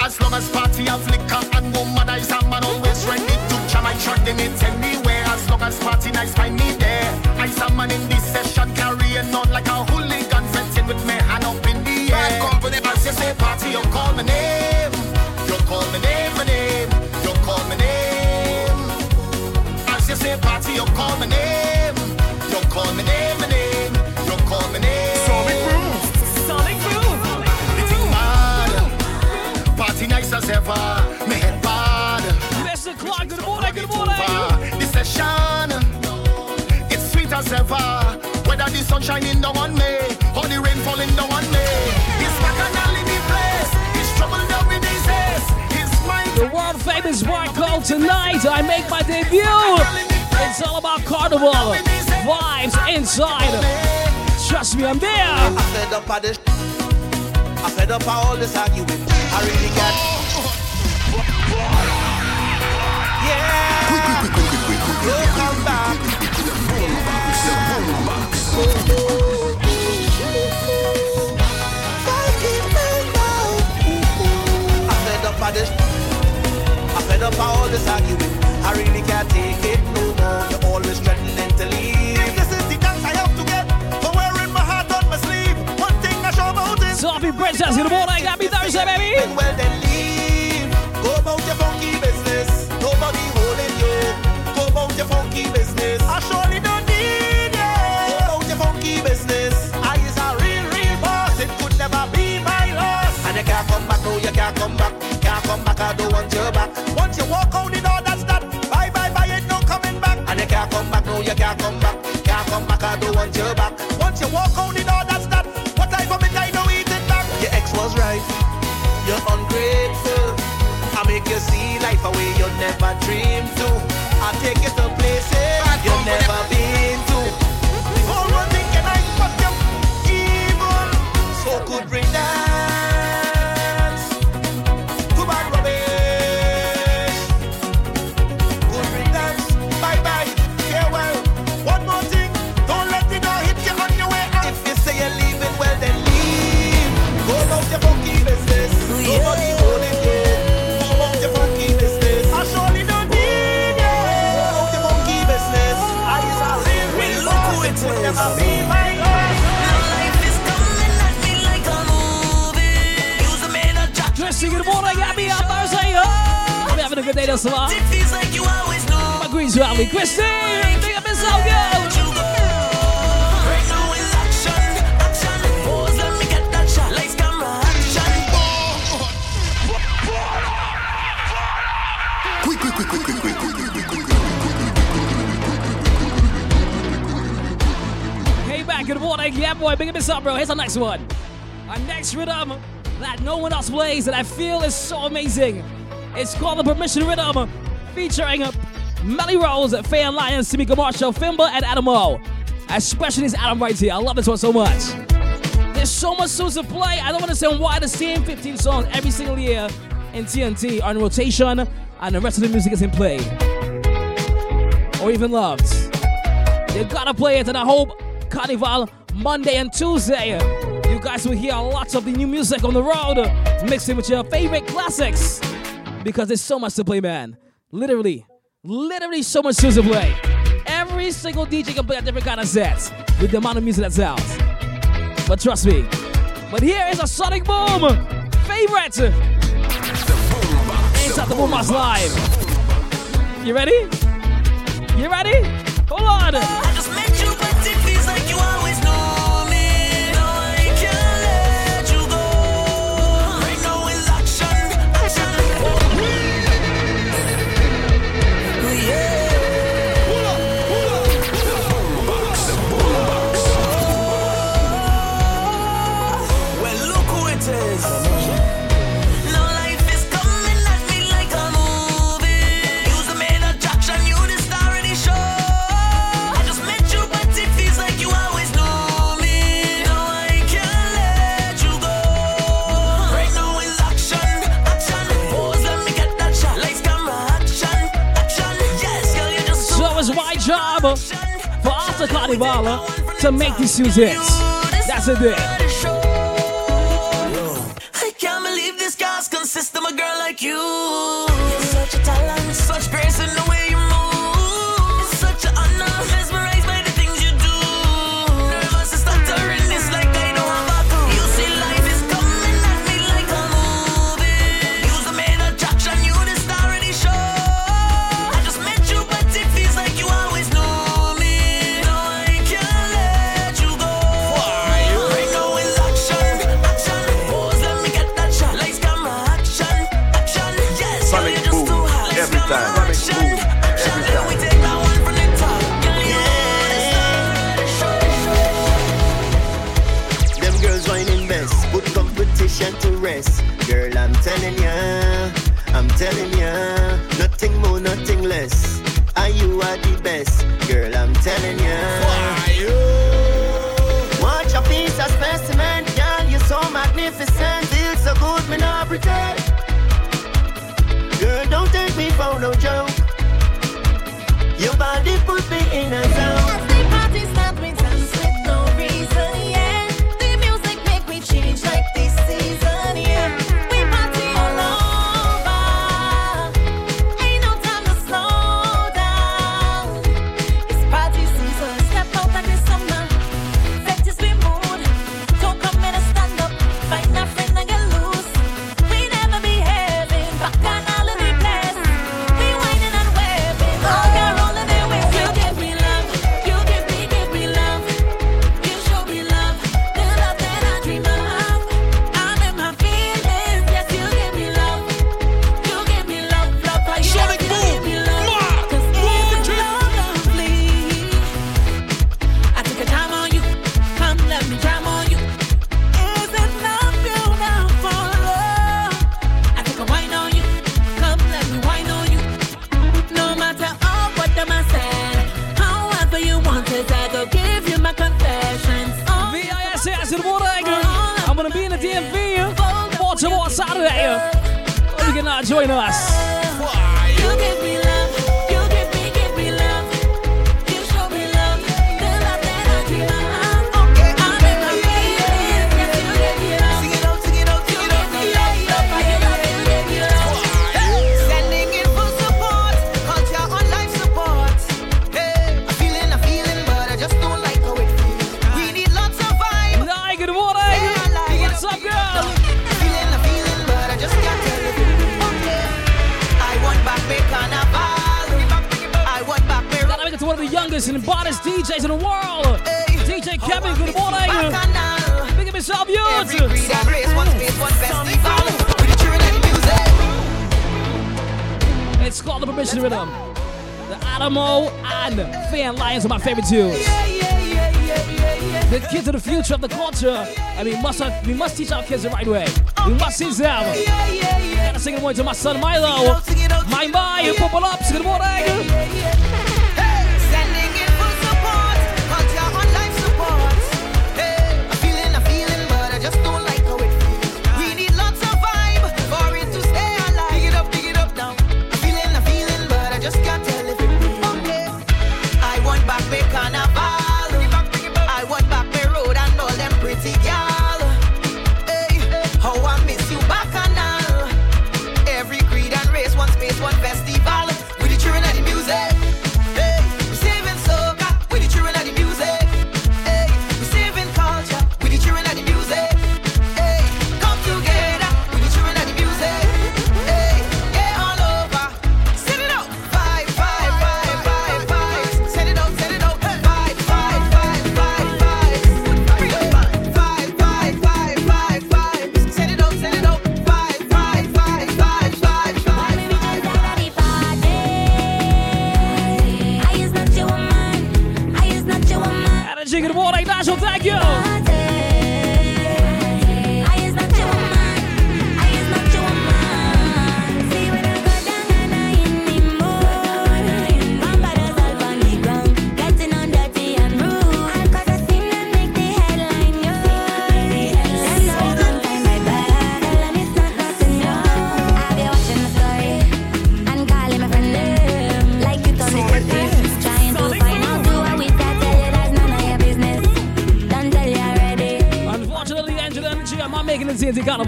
As long as party and flicker and no mother is a man always ready to try my truck in it anywhere. As long as party nice find me there. I someone in this session carrying on like a hooligan fretting with me hand up in the air. Company as you say party, you call my name. You call my name, my name. You call my name. Party, you call my name. You call my name, my name. You call my name. Sonic Boom, Sonic Boom. It's mad. Party nice as ever. Me head bad. Mr. Clark, good morning, good morning. This session, it's sweet as ever. Whether the sun shining down on me or the rain falling down on me, it's bacchanal in the place. It's trouble down with these days. It's my the world famous Barco tonight. I make my debut. It's all about carnival vibes inside. Trust me, I'm there. I fed up all this argument. I really got. Yeah. Welcome back. I fed up all this argument. I really can't take it no more. You're always threatening to leave. If this is the dance I have to get for wearing my heart on my sleeve. One thing I show about it. So happy princess, good morning, happy Thursday, baby. Well then leave. Go about your funky business. Nobody holding you. Go about your funky business. I surely don't need you. Go about your funky business. I is a real, real boss. It could never be my loss. And you can't come back, no, you can't come back. Can't come back, I don't want your back. Once you walk out the door, that's that. Can't come back, no, you can't come back. Can't come back, I don't want you back. Once you walk out the door, that's that. What type of it, I know eat it back. Your ex was right, you're ungrateful. I make you see life away you never dreamed to. I take you to places you never been to. The whole world thinking I fuck you evil. So good bring dance. Too bad rubbish. Good bring dance. Bye bye. Good morning, happy Thursday. I'm having a good day thus far. It feels like you always know. My greens are me, Christine. Big up is so good. Hey back, good morning, yeah boy, big up this up, bro. Here's our next one. Our next rhythm that no one else plays that I feel is so amazing. It's called The Permission Rhythm, featuring Melly Rose, Fan Lion, Simika Marshall, Fimba, and Adam O. Especially this Adam right here. I love this one so much. There's so much songs to play. I don't understand why the same 15 songs every single year in TNT are in rotation and the rest of the music is in play. Or even loved. You gotta play it, and I hope Carnival Monday and Tuesday, you guys will hear lots of the new music on the road, mixing with your favorite classics, because there's so much to play, man. Literally so much to play. Every single DJ can play a different kind of set with the amount of music that's out. But trust me. But here is a Sonic Boom favorite. Inside the Boombox Live. You ready? Hold on. For after Carnival to make these shoes hits. That's a bit. I can't believe this guy's consistent, a girl like you. You're such a talent, such grace in the way you move. It's such an honor, mesmerized by the things you do. Nervous is stuttering, it's like I know how to. You see, life is coming at me like a movie. You're the main attraction, you the star of the show. I just met you, but it feels like you always know. To rest, girl, I'm telling ya, nothing more, nothing less. Are you are the best, girl? I'm telling ya. Watch a piece of specimen, girl. You're so magnificent, feel so good, me not pretend. Girl, don't take me for no joke. Your body put me in a zone. Join us. You give me love, you give me love. You show me love, the love that I dream of. Okay, I'm in my feelings, yes, you give me love. Sing it out, you give me love, I give up, you give me love. Sending in full support, culture on life support. Hey, I'm feeling, but I just don't like how it feels. We need lots of vibe. Hi, good morning. Hey, what's up, girl? One of the youngest and baddest DJs in the world, hey, DJ Kevin. Good morning. Big up yourself, you. It's called The Permission Rhythm. The Adamo and Fan Lions are my favorite tunes. the kids of the future of the culture, and we must teach our kids the right way. We must teach them. Gotta sing a word to my son Milo. My boy, purple ups, good morning.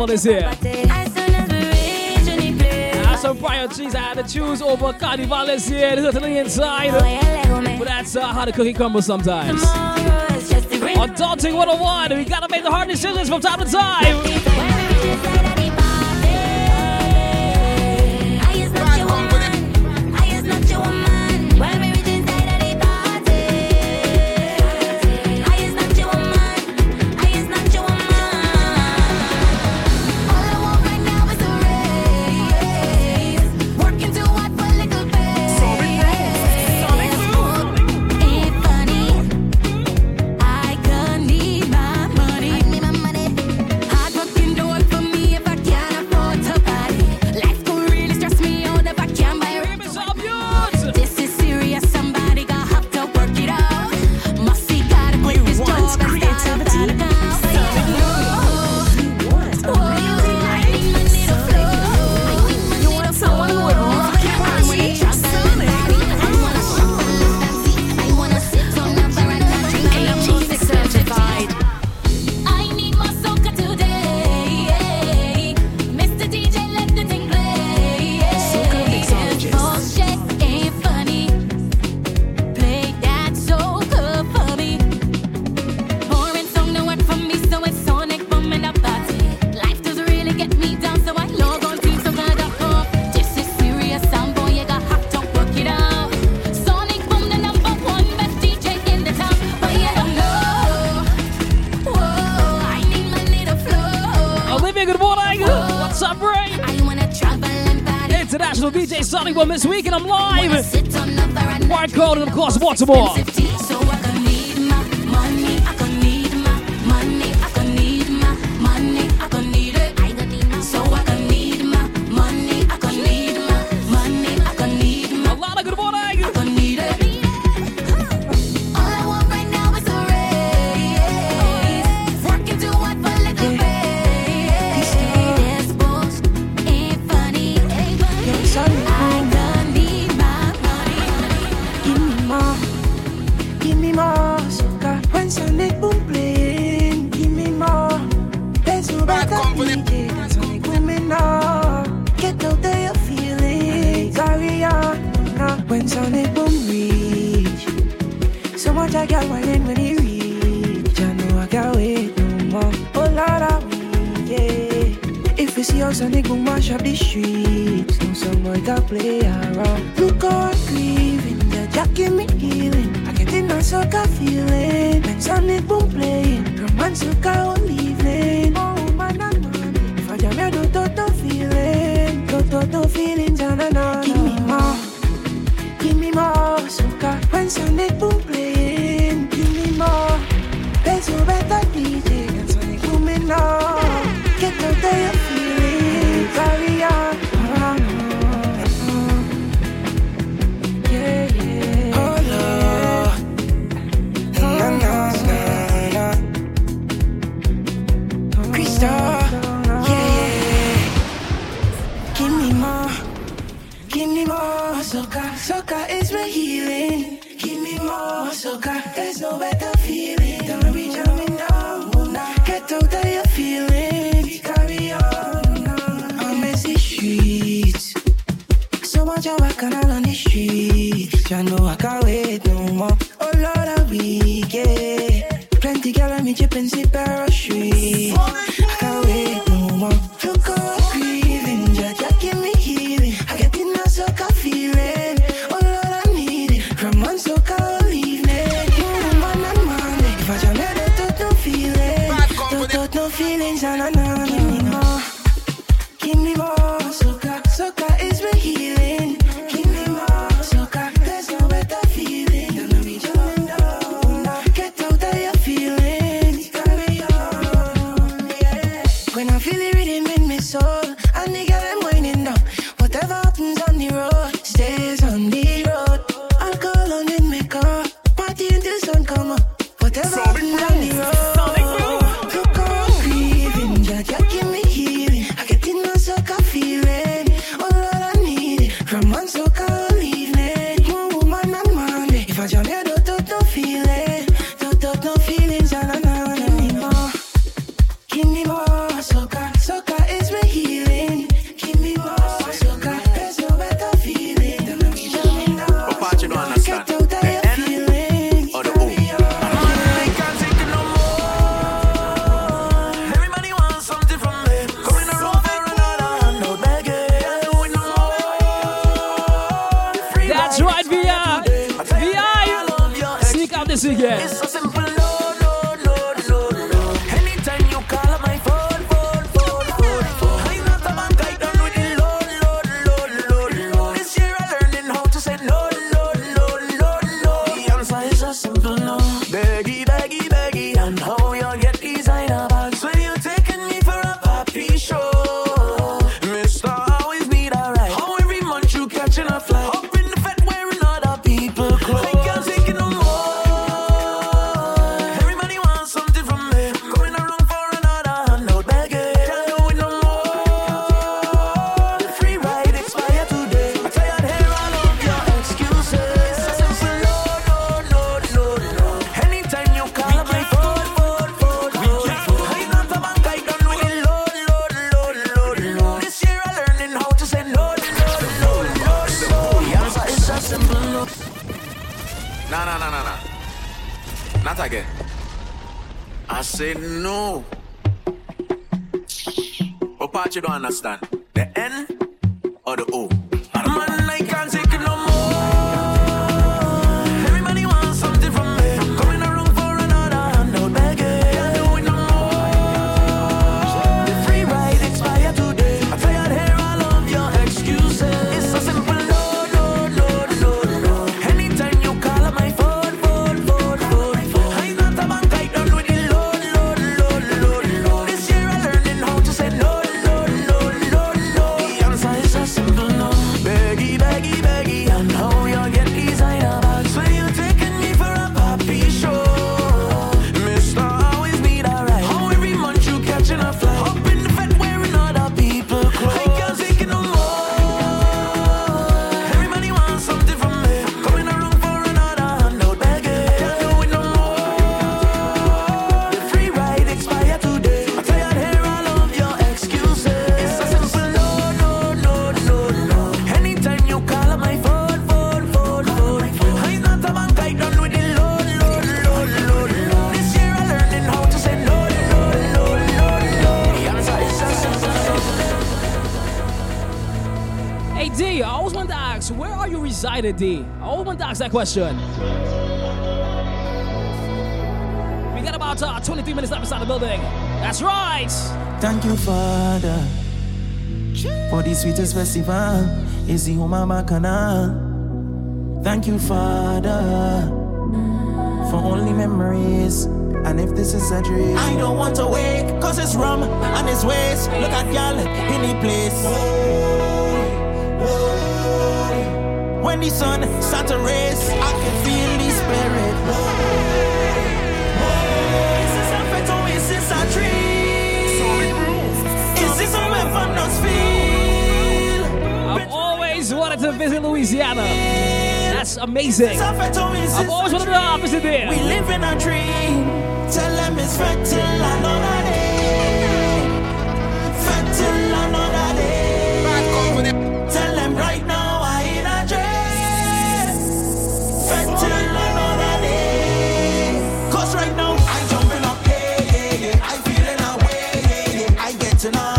This year. As some priorities, I had to choose over Carnival this year. There's nothing inside, but that's how the cookie crumbles sometimes. Adulting 101, we gotta make the hard decisions from time to time. This week and I'm live. Barco and of course Baltimore. Give me more, Sonic Boom playing. Give me more, soca. There's no better feeling than when we jamming down all night. Get out of your feelings, we carry on. I'm in the streets, so much I'm walking out on the streets. I know I can't wait no more. Oh Lord, I weak, yeah. Plenty girl, I meet your principal parachute. I can't wait no more. Look how I'm grieving, Jaja, give me healing. I get in a soca feeling. Oh Lord, I need it. From one soca all evening. You're one and Monday. If I jam it, I don't no feeling. Don't no feelings, and I know. Give me more soca. Soca is my healing. Give me more soca. There's no better feeling than when we jamming down. Get out of your feelings, carry on, yeah. When I feel it rhythm in my soul, and the girl I'm winding down. Whatever happens on the road stays on the road. Alcohol on in my car, party until sun come up. Whatever happens on the road. Understand the N or the O. Man, I can't take it no more. Everybody wants something from me. I'm coming around for another and no begging. Can't do it no more. The free ride expired today. I'm tired here, all of your excuses. It's so simple, no, no, no, no, no. Anytime you call up my phone. I'm not a bank, I don't with it, Lord, Lord, Lord, Lord, Lord. This year I learning how to say no. D. I always want to ask that question. We got about 23 minutes left inside the building. That's right. Thank you, Father, for the sweetest festival. Is the Humama Canal. Thank you, Father, for only memories. And if this is a dream, I don't want to wake, cause it's rum and it's waste. Look at y'all in the place. When the sun starts to race, I can feel the spirit. Whoa, whoa. Is this a pet or is this a dream? Is this a weapon us feel? I've always wanted to visit Louisiana. That's amazing. I've always wanted to office in there. We live in a dream. Tell them it's fertile another day. Fertile another day. Tell them right now I in a dream. Fertile another day. Cause right now I'm jumping up, hey, hey, hey. I'm feeling away, hey, hey. I'm getting up.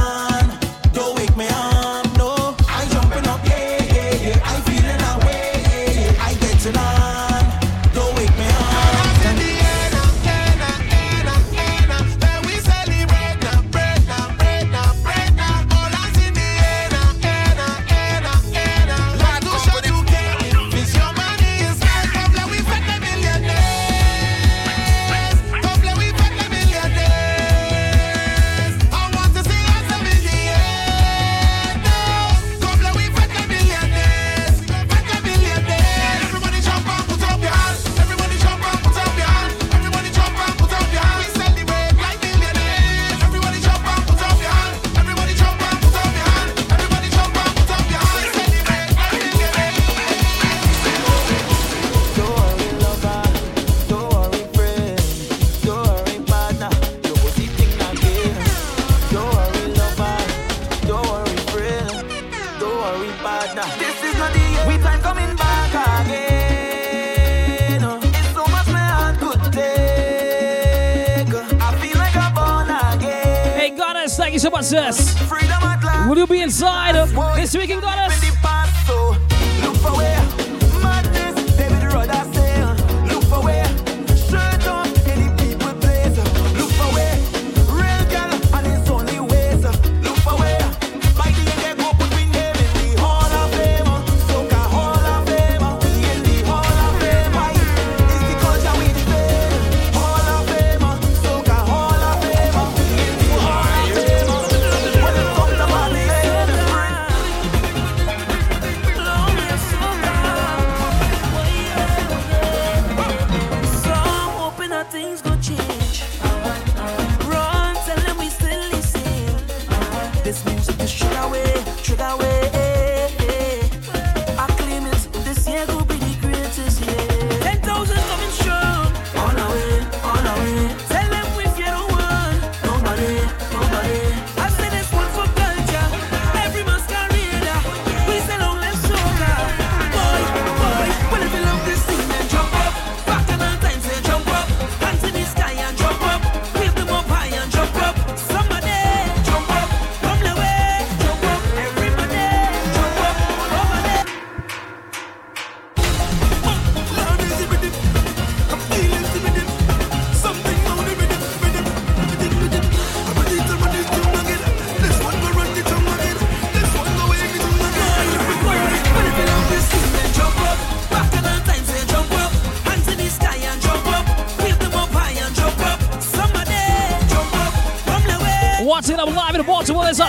Would you be inside this week in Goddess?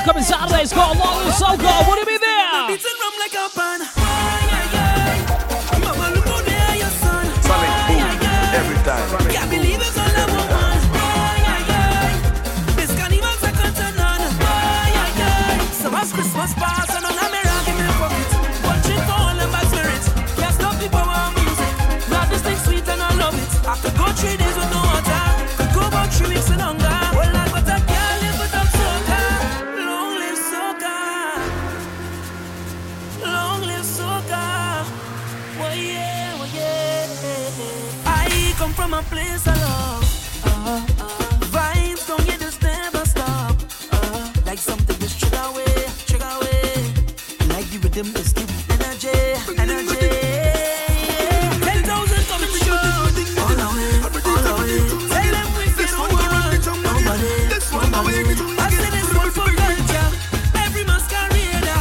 Coming Saturday, it's called Long and Soko. Would you be there? Sonic Boom, every time. Yeah, believe it's all I want. This carnival second to none. So much Christmas past. Please alone. Vibes don't get this never stop. Like something is trigger away. Like the rhythm is giving energy. Yeah. 10,000 coming to show. All away. Tell them we feel the world. Nobody. I say this one for culture. Every masquerade.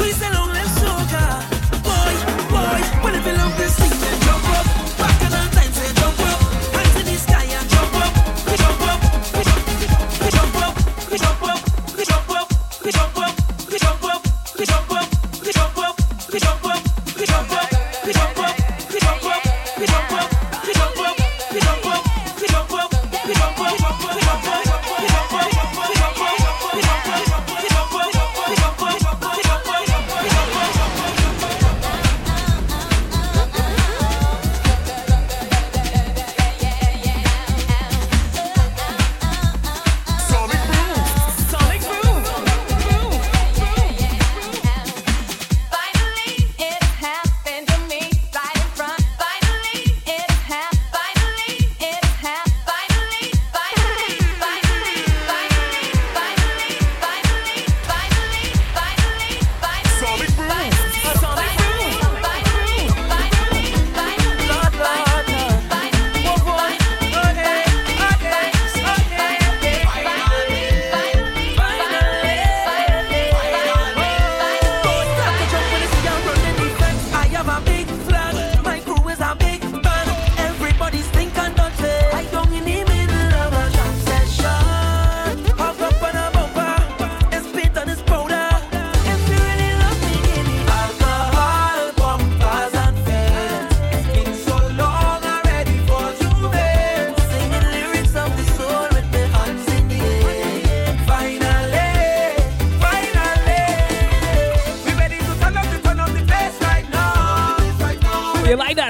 We sell on left soca. Boy, when if you love this thing, then jump up. Back in time, say jump up. Sky and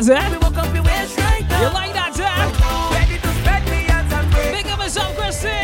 that, Zach? You like that, Zach? Big up yourself, Christine.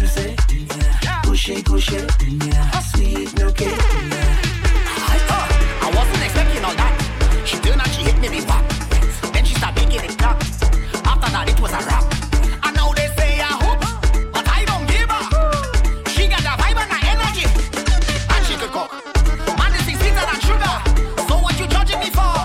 Juicy, gushy, gushy, sweet milky. I wasn't expecting all that. She turned and she hit me with pop. Then she started making it clap. After that it was a rap. And now they say I hope, but I don't give up. She got the vibe and the energy, and she could cook. Man, this is sweeter than sugar. So what you judging me for?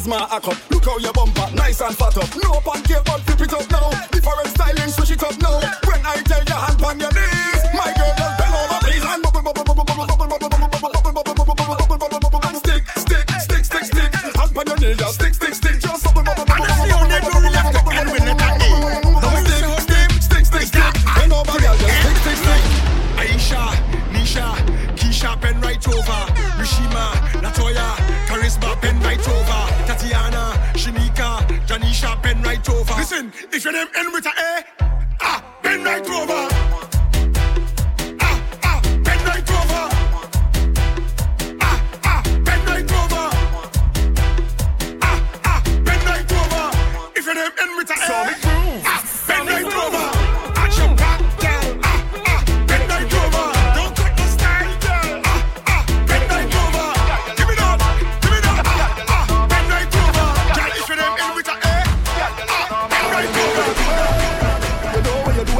Asthma a cup, look how your bumper nice and fat up. No pancake but flip it up now. Different styling, switch it up now. When I tell your hand on your knees, my girl just bend over please. And stick, stick, stick, stick, stick. Hand on your knees, just stick, stick, stick. Just and that's the only do left up and win it that day. Stick, stick, stick, stick. Bend over girl, just stick, stick, stick. Aisha, Nisha, Keisha, pen right over. Mishima, Latoya, Charisma, pen right over. Tatiana, Shanika, Janisha, pen right over. Listen, if your name end with a A, ah, pen right over. Ah, ah, pen right over. Ah, ah, pen right over. Ah, ah, pen right over. If your name end with a A, Sonic Boom, ah, pen right over. At your back, girl, ah, ah, pen right over. Don't cut the style, girl, ah, ah, pen right over. Give it up, ah, ah, pen right over. Girl, if your name end with a A, ah, pen right over. You know what you're doing,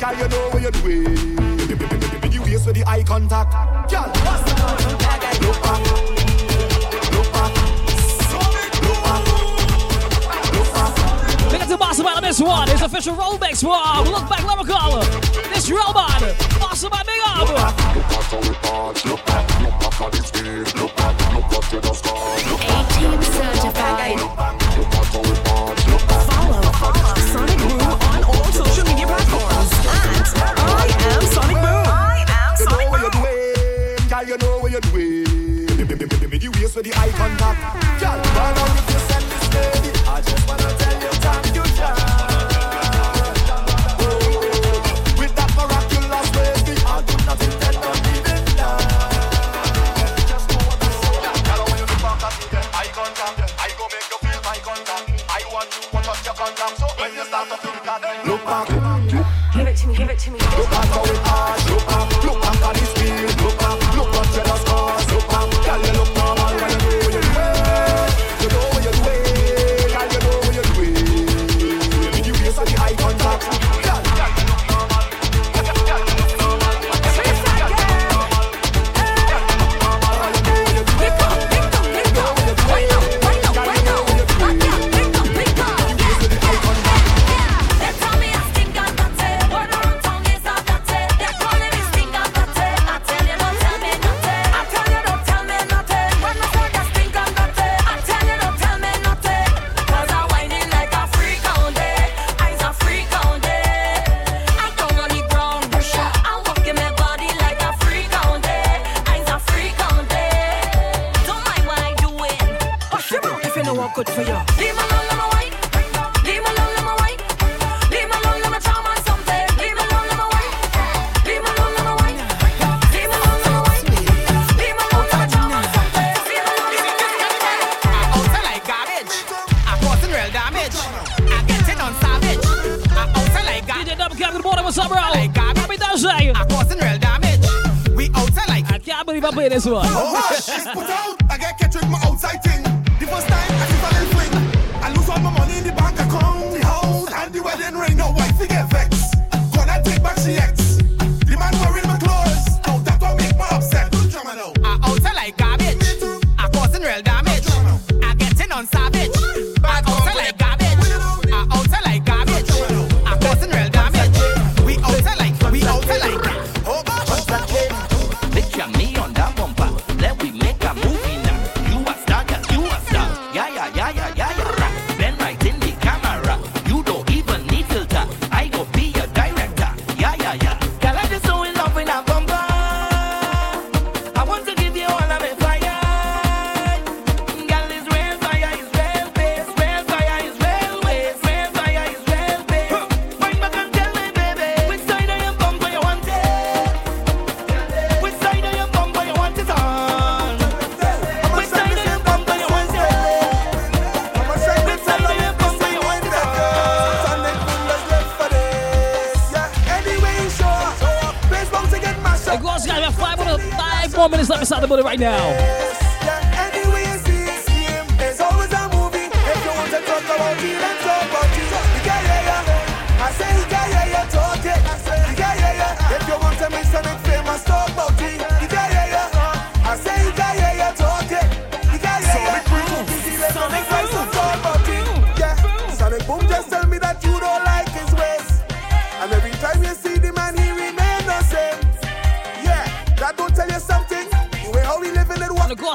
girl, you know what you're doing. You waste with the eye contact, girl. What's up? Look back. Boss about this one, his official Rollback Swab. Look back, let me call him. This robot, boss about big up. A-Team certified. Follow Sonic Moon on all social media platforms. And I am Sonic Moon. I am Sonic Moon. You know what you're doing, girl, you know what you're doing. You waste with the eye contact. Girl, run out if you send this lady. I just wanna tell you time. on the side of the building right now.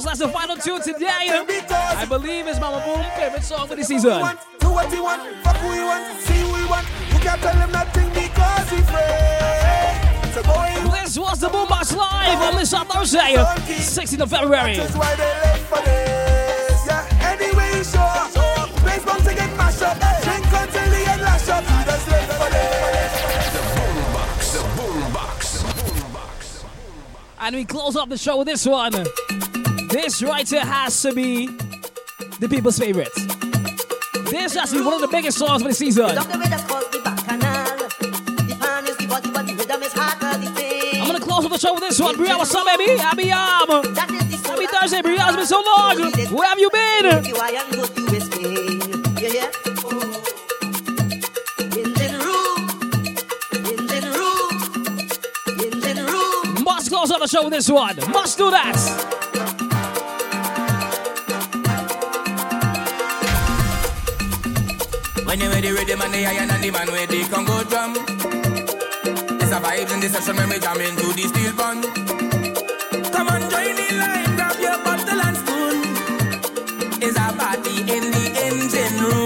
That's the final tune today. I believe it's Mama Boom's favorite song for the season. Do what you want, fuck who you want, see who you want. You can't tell him nothing because he's free. So boy, this was the Boombox Live on this Thursday, 16th of February. That's why they live for this. Yeah, anyway, you show up. Place bombs to get mashed up. Drink until the end lash up. You just live for this. The Boombox, the Boombox. And we close up the show with this one. This right here has to be the people's favorite. This has to be one of the biggest songs for the season. I'm gonna close up the show with this one. Brianna, what's up, baby? Happy Thursday, Brianna. It's been so long. Where have you been? Must close up the show with this one. Must do that. When you ready with the man, the iron and the man with the Congo drum. It's a vibe in the session when we jam into the steel bun. Come on, join the line, grab your bottle and spoon. It's a party in the engine room.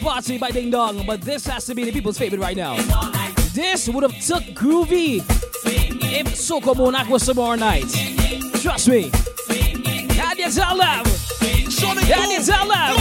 Party by Ding Dong, but this has to be the people's favorite right now. This would have took Groovy if Soko Monak was tomorrow night. Trust me. Nadia Zalab. Nadia Zalab.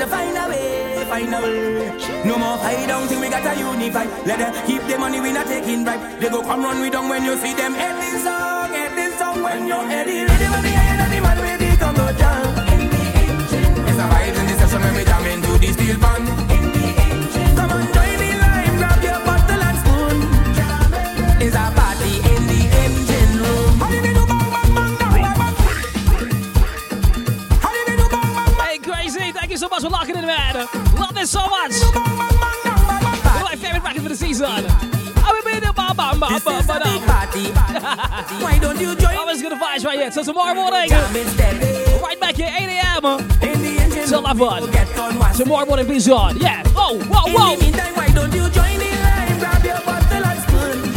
to find a way, find a way. No more hide down till we gotta unify. Let them keep the money, we not taking bribe. They go come run we down when you see them heading song when you're heading ready when the end of the man with the Congo jam. In the engine, it's a vibe in the session when we jam into the steel band. In the engine, come on join me live, grab your bottle and spoon. It's a party in the engine room. How did they do bang bang bang bang bang? How did they do bang bang bang? Hey crazy, thank you so much for locking in, man. Love this so much. One of my favorite records for the season. This is a big party. Why don't you join? Always good vibes right here. So tomorrow morning, right back here, 8 a.m. Till have fun. Tomorrow morning, be on. Yeah. Oh, whoa, whoa. In the meantime, why don't you join in line? Grab your bottle and spoon,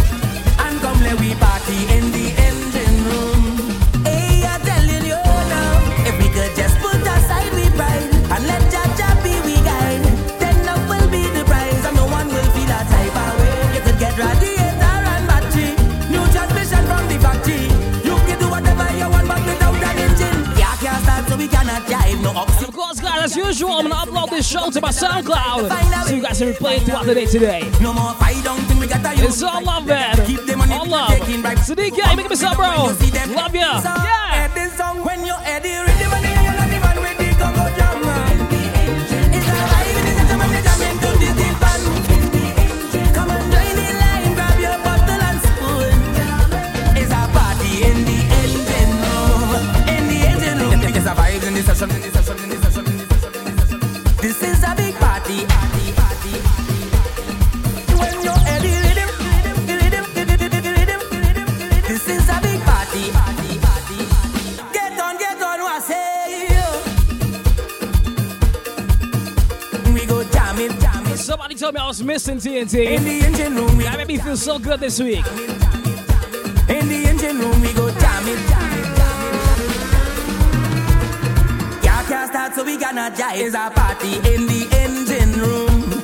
and come let we party in the engine room. Hey, I'm telling you now, if we could just put aside we pride and let Jaja be we guide, then love will be the prize, and no one will feel that type of way. You could get ready. And of course, guys, as usual, I'm gonna upload this show to my SoundCloud so you guys can play it throughout the day today. It's all love, man. All love. So, DK, make us up, bro. Love ya. Yeah. This is a big party. When you're ready, this is a big party. Get on, I say. We go jamming. Somebody told me I was missing TNT. In the engine room, that made me feel so good this week. In the engine room, we go jamming. So we gonna jive. It's a party in the engine room.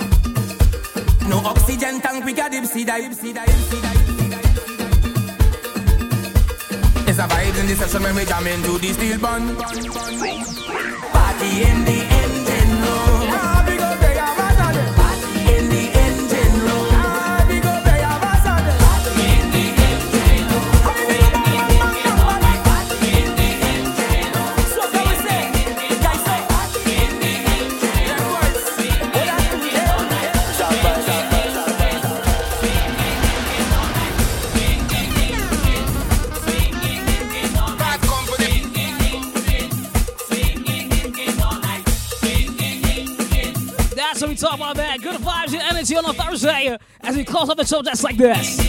No oxygen tank, we got dipsy dive. It's a vibe in the session when we jam into the steel bun. Party in the engine room. Party in the engine room. Party in the engine room. On a Thursday, as we close up the show just like this.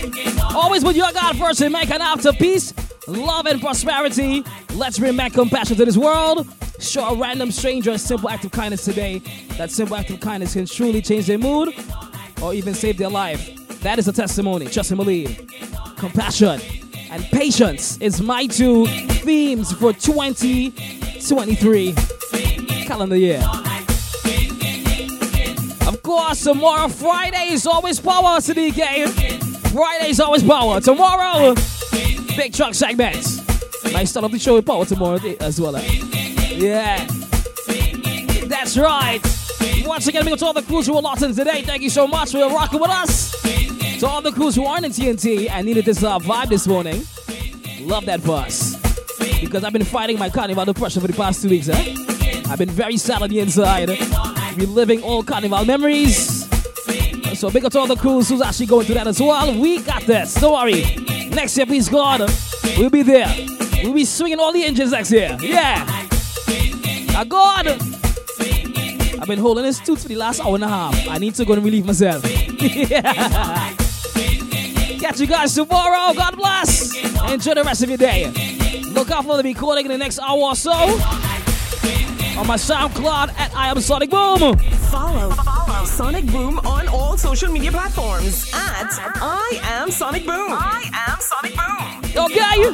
Always with your God first and make an after peace, love, and prosperity. Let's bring back compassion to this world. Show a random stranger a simple act of kindness today. That simple act of kindness can truly change their mood or even save their life. That is a testimony. Trust and believe. Compassion and patience is my two themes for 2023 calendar year. Of course, tomorrow, Friday is always power, CDK. Friday is always power. Tomorrow, big truck segments. Nice start off the show with power tomorrow as well. Yeah. That's right. Once again, we go to all the crews who are locked in today. Thank you so much for rocking with us. To all the crews who aren't in TNT and needed this vibe this morning, love that for us. Because I've been fighting my carnival depression for the past 2 weeks. I've been very sad on the inside. Reliving all carnival memories. So big up to all the crews who's actually going through that as well. We got this. Don't worry. Next year, please God, we'll be there. We'll be swinging all the engines next year. Yeah. Now God, I've been holding this tooth for the last hour and a half. I need to go and relieve myself. Yeah. Catch you guys tomorrow. God bless. Enjoy the rest of your day. Look out for the recording in the next hour or so. On my SoundCloud at I Am Sonic Boom. Follow Sonic Boom on all social media platforms at I Am Sonic Boom. I Am Sonic Boom. Okay,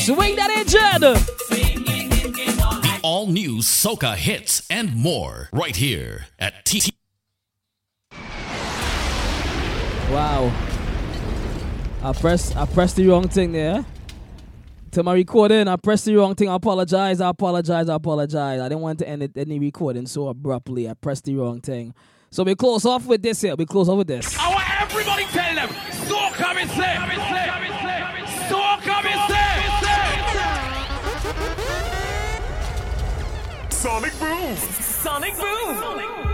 swing that engine. The all new Soca hits and more right here at TT. Wow, I pressed the wrong thing there. to my recording. I pressed the wrong thing. I apologize. I didn't want to end any recording so abruptly. I pressed the wrong thing. So we close off with this here. I want everybody tell them. So come and say. So come and say. Sonic Boom.